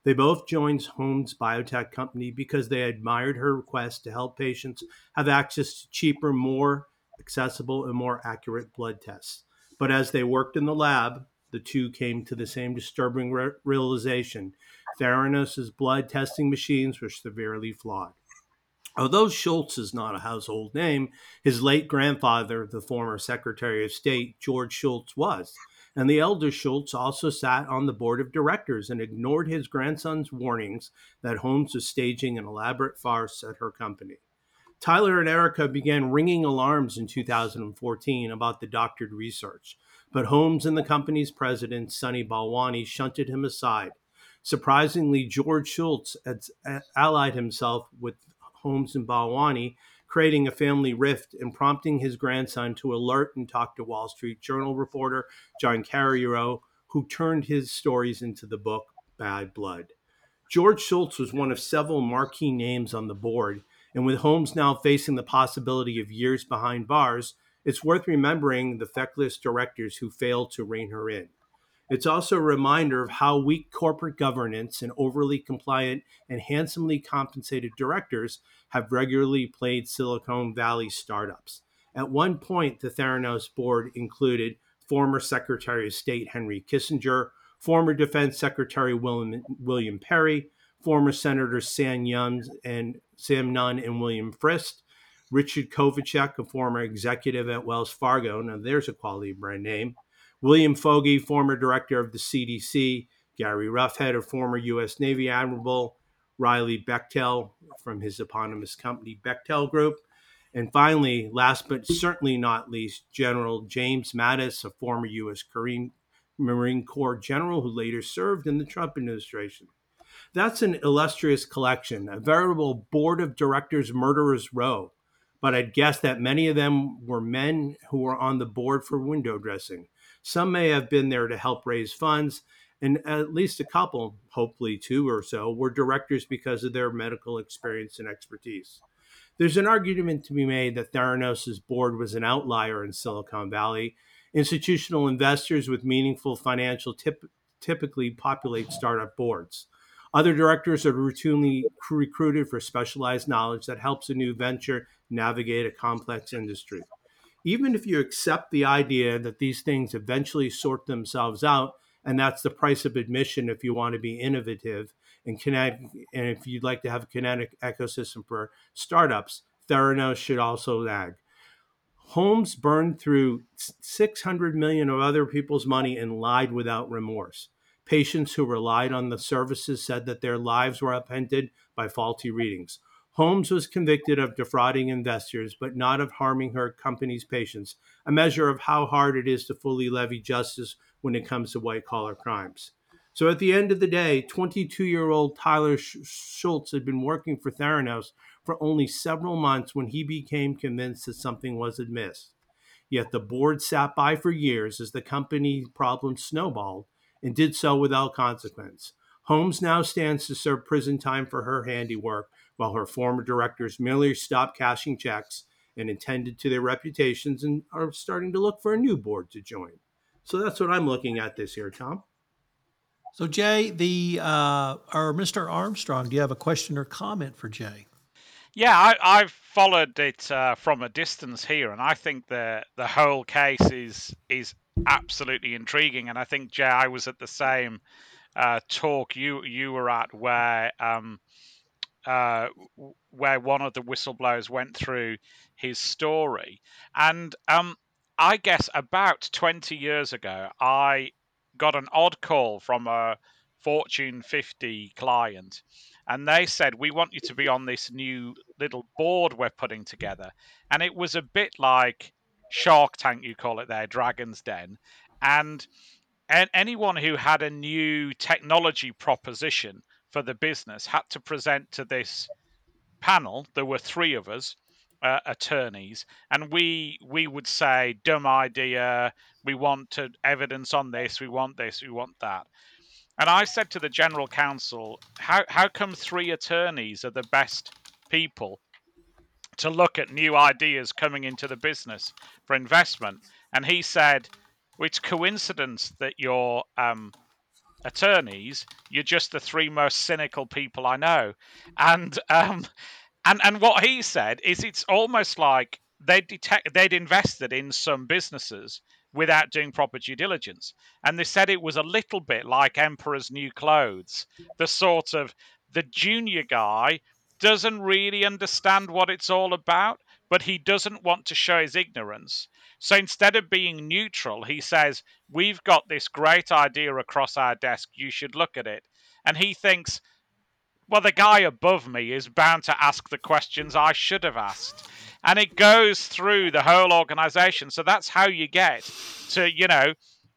They both joined Holmes' biotech company because they admired her request to help patients have access to cheaper, more accessible, and more accurate blood tests. But as they worked in the lab, the two came to the same disturbing re- realization. Theranos' blood testing machines were severely flawed. Although Shultz is not a household name, his late grandfather, the former Secretary of State, George Shultz, was. And the elder Shultz also sat on the board of directors and ignored his grandson's warnings that Holmes was staging an elaborate farce at her company. Tyler and Erica began ringing alarms in two thousand fourteen about the doctored research, but Holmes and the company's president, Sunny Balwani, shunted him aside. Surprisingly, George Shultz had allied himself with Holmes and Balwani, creating a family rift and prompting his grandson to alert and talk to Wall Street Journal reporter John Carreyrou, who turned his stories into the book Bad Blood. George Shultz was one of several marquee names on the board, and with Holmes now facing the possibility of years behind bars, it's worth remembering the feckless directors who failed to rein her in. It's also a reminder of how weak corporate governance and overly compliant and handsomely compensated directors have regularly played Silicon Valley startups. At one point, the Theranos board included former Secretary of State Henry Kissinger, former Defense Secretary William, William Perry, former Senators Sam Nunn and Sam Nunn and William Frist, Richard Kovacek, a former executive at Wells Fargo, now there's a quality brand name, William Fogarty, former director of the C D C, Gary Roughhead, a former U S Navy admiral, Riley Bechtel from his eponymous company, Bechtel Group, and finally, last but certainly not least, General James Mattis, a former U S Marine Corps general who later served in the Trump administration. That's an illustrious collection, a veritable board of directors murderers row, but I'd guess that many of them were men who were on the board for window dressing. Some may have been there to help raise funds, and at least a couple, hopefully two or so, were directors because of their medical experience and expertise. There's an argument to be made that Theranos' board was an outlier in Silicon Valley. Institutional investors with meaningful financial tip- typically populate startup boards. Other directors are routinely recruited for specialized knowledge that helps a new venture navigate a complex industry. Even if you accept the idea that these things eventually sort themselves out, and that's the price of admission if you want to be innovative and connect, and if you'd like to have a kinetic ecosystem for startups, Theranos should also lag. Holmes burned through six hundred million dollars of other people's money and lied without remorse. Patients who relied on the services said that their lives were upended by faulty readings. Holmes was convicted of defrauding investors, but not of harming her company's patients, a measure of how hard it is to fully levy justice when it comes to white-collar crimes. So at the end of the day, twenty-two-year-old Tyler Shultz had been working for Theranos for only several months when he became convinced that something was amiss. Yet the board sat by for years as the company problem snowballed and did so without consequence. Holmes now stands to serve prison time for her handiwork, while her former directors merely stopped cashing checks and attended to their reputations and are starting to look for a new board to join. So that's what I'm looking at this year, Tom. So Jay, the uh, or Mister Armstrong, do you have a question or comment for Jay? Yeah, I, I've followed it uh, from a distance here, and I think the the whole case is is absolutely intriguing. And I think Jay, I was at the same uh, talk you you were at where. Um, Uh, where one of the whistleblowers went through his story. And um, I guess about twenty years ago, I got an odd call from a Fortune fifty client. And they said, we want you to be on this new little board we're putting together. And it was a bit like Shark Tank, you call it there, Dragon's Den. And, and anyone who had a new technology proposition for the business had to present to this panel. There were three of us, uh, attorneys, and we we would say, dumb idea, we want to evidence on this, we want this, we want that. And I said to the general counsel, how how come three attorneys are the best people to look at new ideas coming into the business for investment? And he said, well, it's coincidence that you're um, attorneys, you're just the three most cynical people I know. And um and and what he said is it's almost like they'd detect they'd invested in some businesses without doing proper due diligence. And they said it was a little bit like Emperor's New Clothes, the sort of the junior guy doesn't really understand what it's all about, but he doesn't want to show his ignorance. So instead of being neutral, he says, we've got this great idea across our desk, you should look at it. And he thinks, well, the guy above me is bound to ask the questions I should have asked. And it goes through the whole organization. So that's how you get to, you know,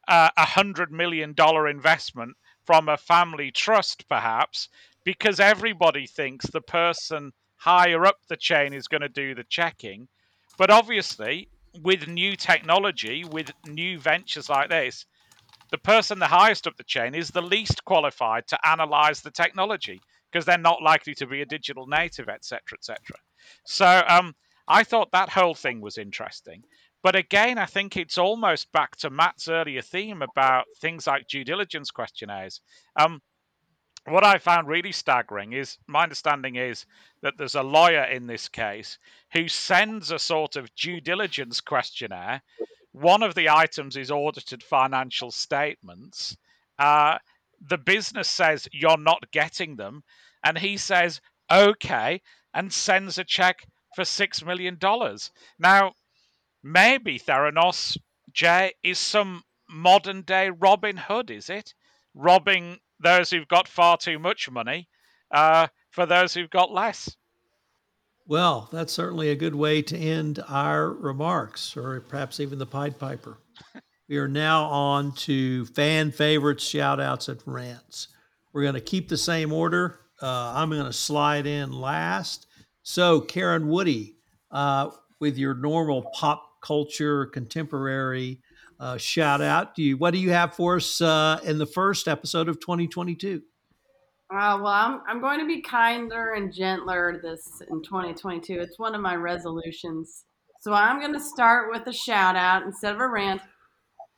a one hundred million dollars investment from a family trust, perhaps, because everybody thinks the person higher up the chain is going to do the checking. But obviously, with new technology, with new ventures like this, the person the highest up the chain is the least qualified to analyze the technology because they're not likely to be a digital native, et cetera, et cetera. So um, I thought that whole thing was interesting. But again, I think it's almost back to Matt's earlier theme about things like due diligence questionnaires. Um, What I found really staggering is, my understanding is that there's a lawyer in this case who sends a sort of due diligence questionnaire. One of the items is audited financial statements. Uh, the business says you're not getting them. And he says, okay, and sends a check for six million dollars. Now, maybe Theranos, Jay, is some modern day Robin Hood, is it? Robbing those who've got far too much money uh, for those who've got less. Well, that's certainly a good way to end our remarks, or perhaps even the Pied Piper. We are now on to fan favorites, shout outs, and rants. We're going to keep the same order. Uh, I'm going to slide in last. So Karen Woody, uh, with your normal pop culture contemporary Uh, shout out to you. What do you have for us uh, in the first episode of twenty twenty-two? Uh, well, I'm, I'm going to be kinder and gentler this in twenty twenty-two. It's one of my resolutions. So I'm going to start with a shout out instead of a rant.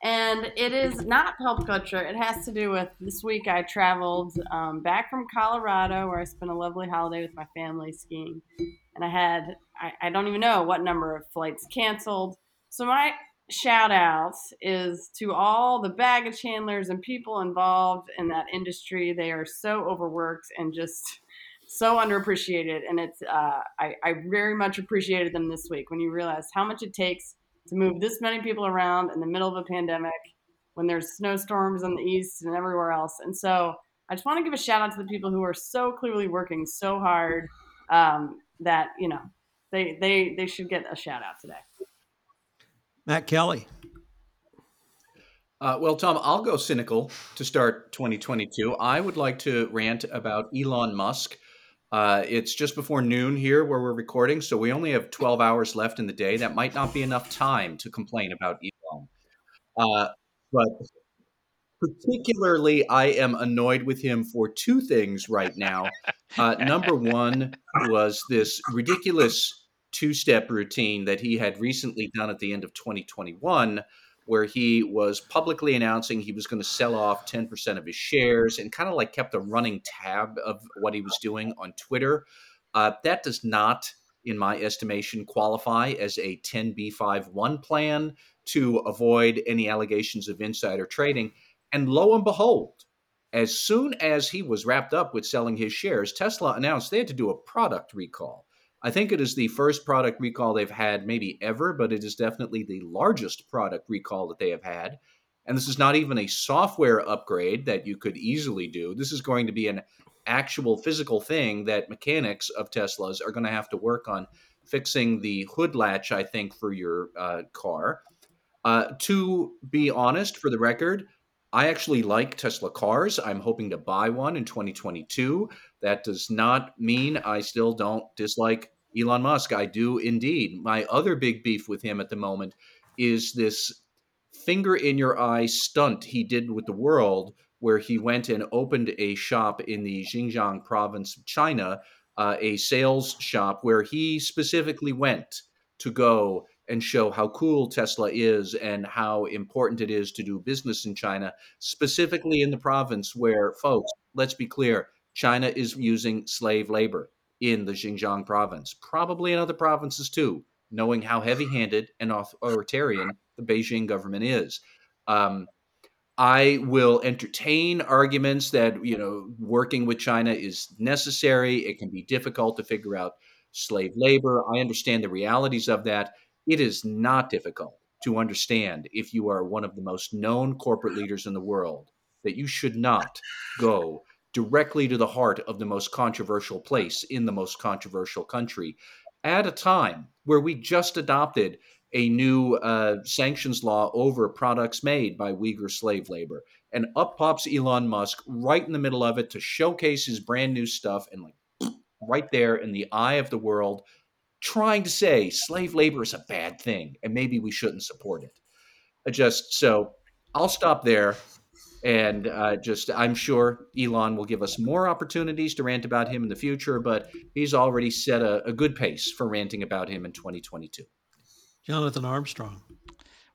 And it is not pop culture. It has to do with this week I traveled um, back from Colorado, where I spent a lovely holiday with my family skiing. And I had, I, I don't even know what number of flights canceled. So my shout out is to all the baggage handlers and people involved in that industry. They are so overworked and just so underappreciated. And it's uh, I, I very much appreciated them this week when you realize how much it takes to move this many people around in the middle of a pandemic when there's snowstorms on the east and everywhere else. And so I just want to give a shout out to the people who are so clearly working so hard um, that, you know, they, they, they should get a shout out today. Matt Kelly. Uh, well, Tom, I'll go cynical to start twenty twenty-two. I would like to rant about Elon Musk. Uh, it's just before noon here where we're recording, so we only have twelve hours left in the day. That might not be enough time to complain about Elon. Uh, but particularly, I am annoyed with him for two things right now. Uh, number one was this ridiculous two-step routine that he had recently done at the end of twenty twenty-one, where he was publicly announcing he was going to sell off ten percent of his shares and kind of like kept a running tab of what he was doing on Twitter. Uh, that does not, in my estimation, qualify as a ten B five one plan to avoid any allegations of insider trading. And lo and behold, as soon as he was wrapped up with selling his shares, Tesla announced they had to do a product recall. I think it is the first product recall they've had maybe ever, but it is definitely the largest product recall that they have had. And this is not even a software upgrade that you could easily do. This is going to be an actual physical thing that mechanics of Teslas are going to have to work on fixing the hood latch, I think, for your uh, car. Uh, to be honest, for the record, I actually like Tesla cars. I'm hoping to buy one in twenty twenty-two. That does not mean I still don't dislike Elon Musk. I do indeed. My other big beef with him at the moment is this finger-in-your-eye stunt he did with the world, where he went and opened a shop in the Xinjiang province of China, uh, a sales shop where he specifically went to go and show how cool Tesla is and how important it is to do business in China, specifically in the province where, folks, let's be clear, China is using slave labor in the Xinjiang province, probably in other provinces too, knowing how heavy-handed and authoritarian the Beijing government is. Um, I will entertain arguments that, you know, working with China is necessary. It can be difficult to figure out slave labor. I understand the realities of that. It is not difficult to understand, if you are one of the most known corporate leaders in the world, that you should not go directly to the heart of the most controversial place in the most controversial country at a time where we just adopted a new uh, sanctions law over products made by Uyghur slave labor. And up pops Elon Musk right in the middle of it to showcase his brand new stuff, and like right there in the eye of the world, trying to say slave labor is a bad thing and maybe we shouldn't support it. I just, so I'll stop there. And uh, just, I'm sure Elon will give us more opportunities to rant about him in the future, but he's already set a, a good pace for ranting about him in twenty twenty-two. Jonathan Armstrong.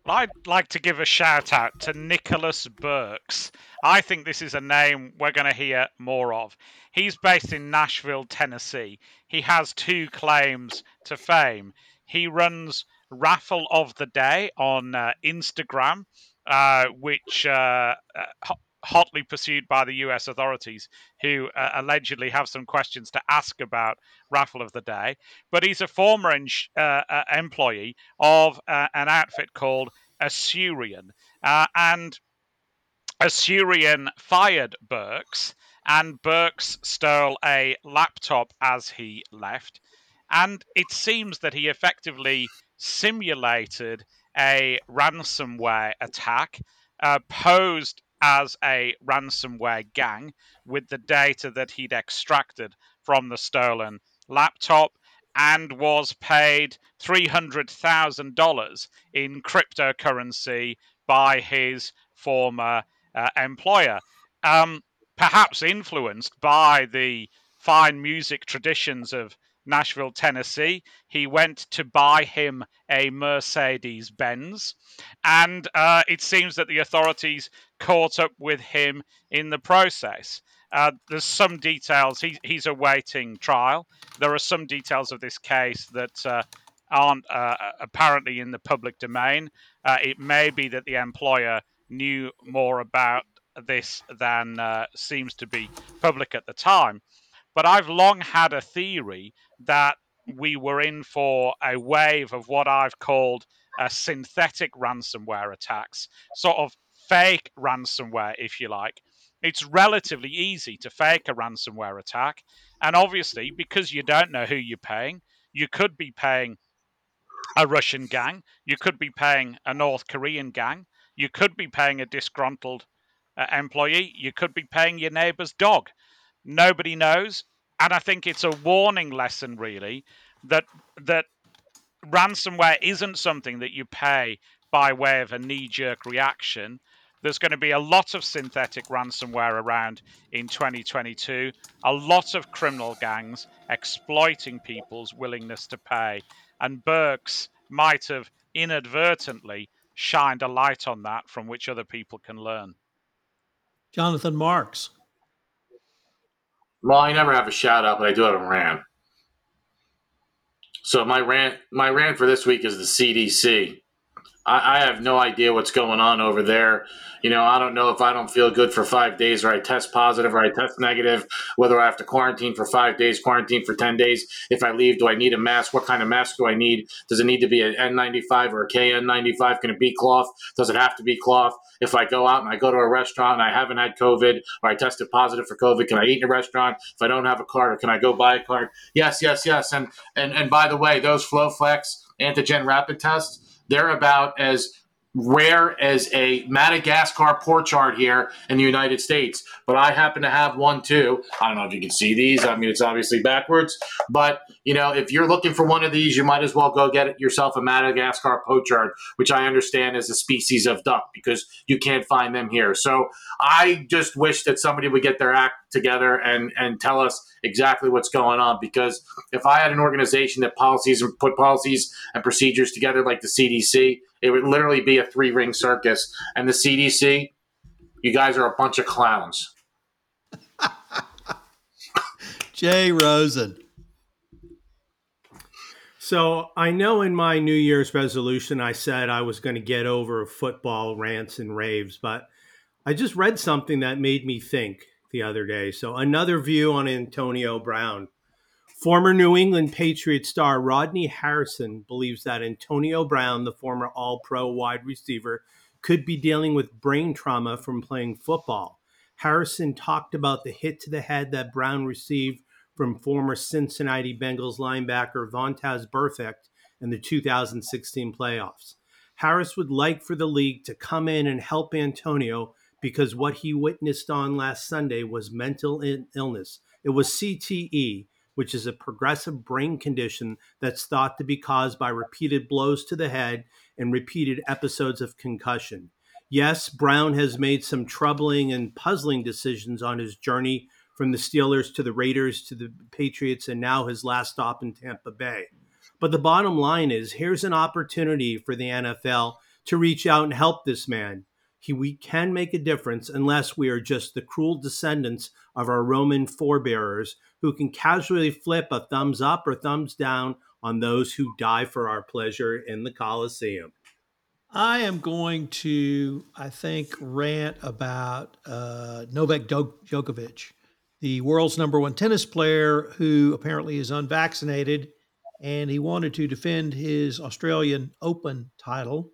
Well, I'd like to give a shout out to Nicholas Birx. I think this is a name we're going to hear more of. He's based in Nashville, Tennessee. He has two claims to fame. He runs Raffle of the Day on uh, Instagram, Uh, which uh, hotly pursued by the U S authorities, who uh, allegedly have some questions to ask about Raffle of the Day. But he's a former en- uh, uh, employee of uh, an outfit called Asurion. Uh, and Asurion fired Birx, and Birx stole a laptop as he left. And it seems that he effectively simulated a ransomware attack, uh, posed as a ransomware gang with the data that he'd extracted from the stolen laptop, and was paid three hundred thousand dollars in cryptocurrency by his former uh, employer, um, perhaps influenced by the fine music traditions of Nashville, Tennessee. He went to buy him a Mercedes Benz, and uh, it seems that the authorities caught up with him in the process. Uh, there's some details. He, he's awaiting trial. There are some details of this case that uh, aren't uh, apparently in the public domain. Uh, it may be that the employer knew more about this than uh, seems to be public at the time. But I've long had a theory that we were in for a wave of what I've called uh, synthetic ransomware attacks, sort of fake ransomware, if you like. It's relatively easy to fake a ransomware attack. And obviously, because you don't know who you're paying, you could be paying a Russian gang, you could be paying a North Korean gang, you could be paying a disgruntled uh, employee, you could be paying your neighbor's dog. Nobody knows, and I think it's a warning lesson, really, that that ransomware isn't something that you pay by way of a knee-jerk reaction. There's going to be a lot of synthetic ransomware around in twenty twenty-two, a lot of criminal gangs exploiting people's willingness to pay, and Birx might have inadvertently shined a light on that from which other people can learn. Jonathan Marks. Well, I never have a shout out, but I do have a rant. So my rant, my rant for this week is the C D C. I, I have no idea what's going on over there. You know, I don't know if I don't feel good for five days, or I test positive, or I test negative. Whether I have to quarantine for five days, quarantine for ten days. If I leave, do I need a mask? What kind of mask do I need? Does it need to be an N ninety-five or a K N ninety-five? Can it be cloth? Does it have to be cloth? If I go out and I go to a restaurant and I haven't had COVID, or I tested positive for COVID, can I eat in a restaurant? If I don't have a card, or can I go buy a card? Yes, yes, yes. And and and by the way, those FlowFlex antigen rapid tests, they're about as rare as a Madagascar port chart here in the United States. But I happen to have one too. I don't know if you can see these. I mean, it's obviously backwards. But, you know, if you're looking for one of these, you might as well go get yourself a Madagascar port chart, which I understand is a species of duck, because you can't find them here. So I just wish that somebody would get their act together and, and tell us exactly what's going on. Because if I had an organization that policies and put policies and procedures together like the C D C, it would literally be a three-ring circus. And the C D C, you guys are a bunch of clowns. Jay Rosen. So I know in my New Year's resolution, I said I was going to get over football rants and raves, but I just read something that made me think the other day. So another view on Antonio Brown. Former New England Patriots star Rodney Harrison believes that Antonio Brown, the former All-Pro wide receiver, could be dealing with brain trauma from playing football. Harrison talked about the hit to the head that Brown received from former Cincinnati Bengals linebacker Vontaze Burfict in the two thousand sixteen playoffs. Harris would like for the league to come in and help Antonio because what he witnessed on last Sunday was mental illness. It was C T E, which is a progressive brain condition that's thought to be caused by repeated blows to the head and repeated episodes of concussion. Yes, Brown has made some troubling and puzzling decisions on his journey from the Steelers to the Raiders to the Patriots and now his last stop in Tampa Bay. But the bottom line is, here's an opportunity for the N F L to reach out and help this man. He, we can make a difference unless we are just the cruel descendants of our Roman forebearers who can casually flip a thumbs up or thumbs down on those who die for our pleasure in the Coliseum. I am going to, I think, rant about uh, Novak Djokovic, the world's number one tennis player who apparently is unvaccinated, and he wanted to defend his Australian Open title,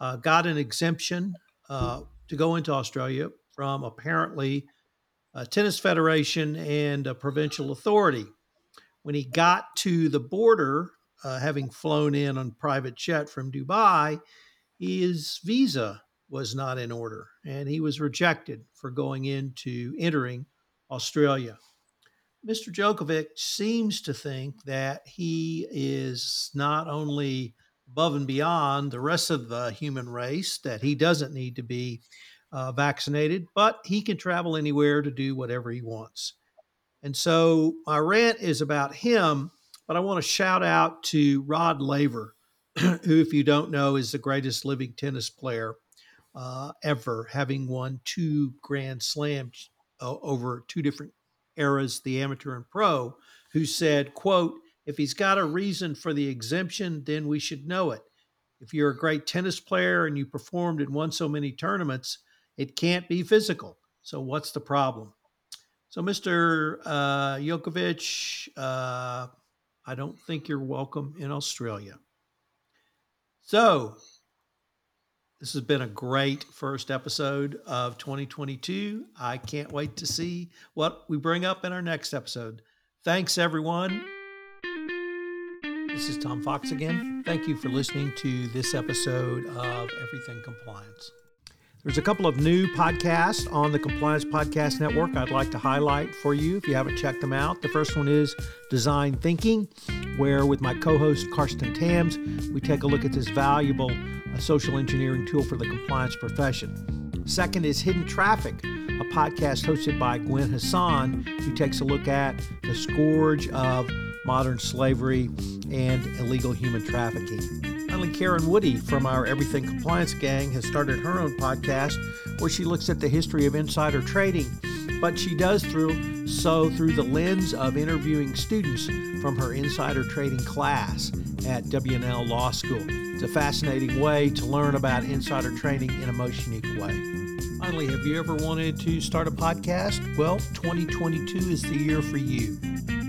uh, got an exemption uh, to go into Australia from apparently a tennis federation and a provincial authority. When he got to the border, uh, having flown in on private jet from Dubai, his visa was not in order, and he was rejected for going into entering Australia. Mister Djokovic seems to think that he is not only above and beyond the rest of the human race, that he doesn't need to be uh, vaccinated, but he can travel anywhere to do whatever he wants. And so my rant is about him, but I want to shout out to Rod Laver, who, if you don't know, is the greatest living tennis player uh, ever, having won two Grand Slams uh, over two different eras, the amateur and pro, who said, quote, if he's got a reason for the exemption, then we should know it. If you're a great tennis player and you performed and won so many tournaments, it can't be physical. So what's the problem? So Mister Uh, Djokovic, uh, I don't think you're welcome in Australia. So this has been a great first episode of twenty twenty-two. I can't wait to see what we bring up in our next episode. Thanks, everyone. This is Tom Fox again. Thank you for listening to this episode of Everything Compliance. There's a couple of new podcasts on the Compliance Podcast Network I'd like to highlight for you if you haven't checked them out. The first one is Design Thinking, where with my co-host Karsten Tams, we take a look at this valuable uh, social engineering tool for the compliance profession. Second is Hidden Traffic, a podcast hosted by Gwen Hassan, who takes a look at the scourge of modern slavery and illegal human trafficking. Finally, Karen Woody from our Everything Compliance gang has started her own podcast where she looks at the history of insider trading, but she does through so through the lens of interviewing students from her insider trading class at W and L Law School. It's a fascinating way to learn about insider trading in a most unique way. Finally, have you ever wanted to start a podcast? Well, twenty twenty-two is the year for you.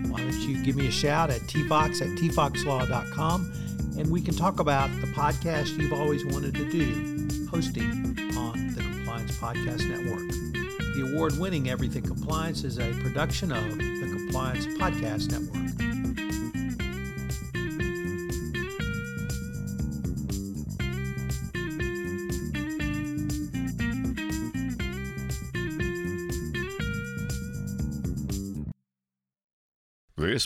Why don't you give me a shout at tfox at tfoxlaw dot com? And we can talk about the podcast you've always wanted to do, hosting on the Compliance Podcast Network. The award-winning Everything Compliance is a production of the Compliance Podcast Network. This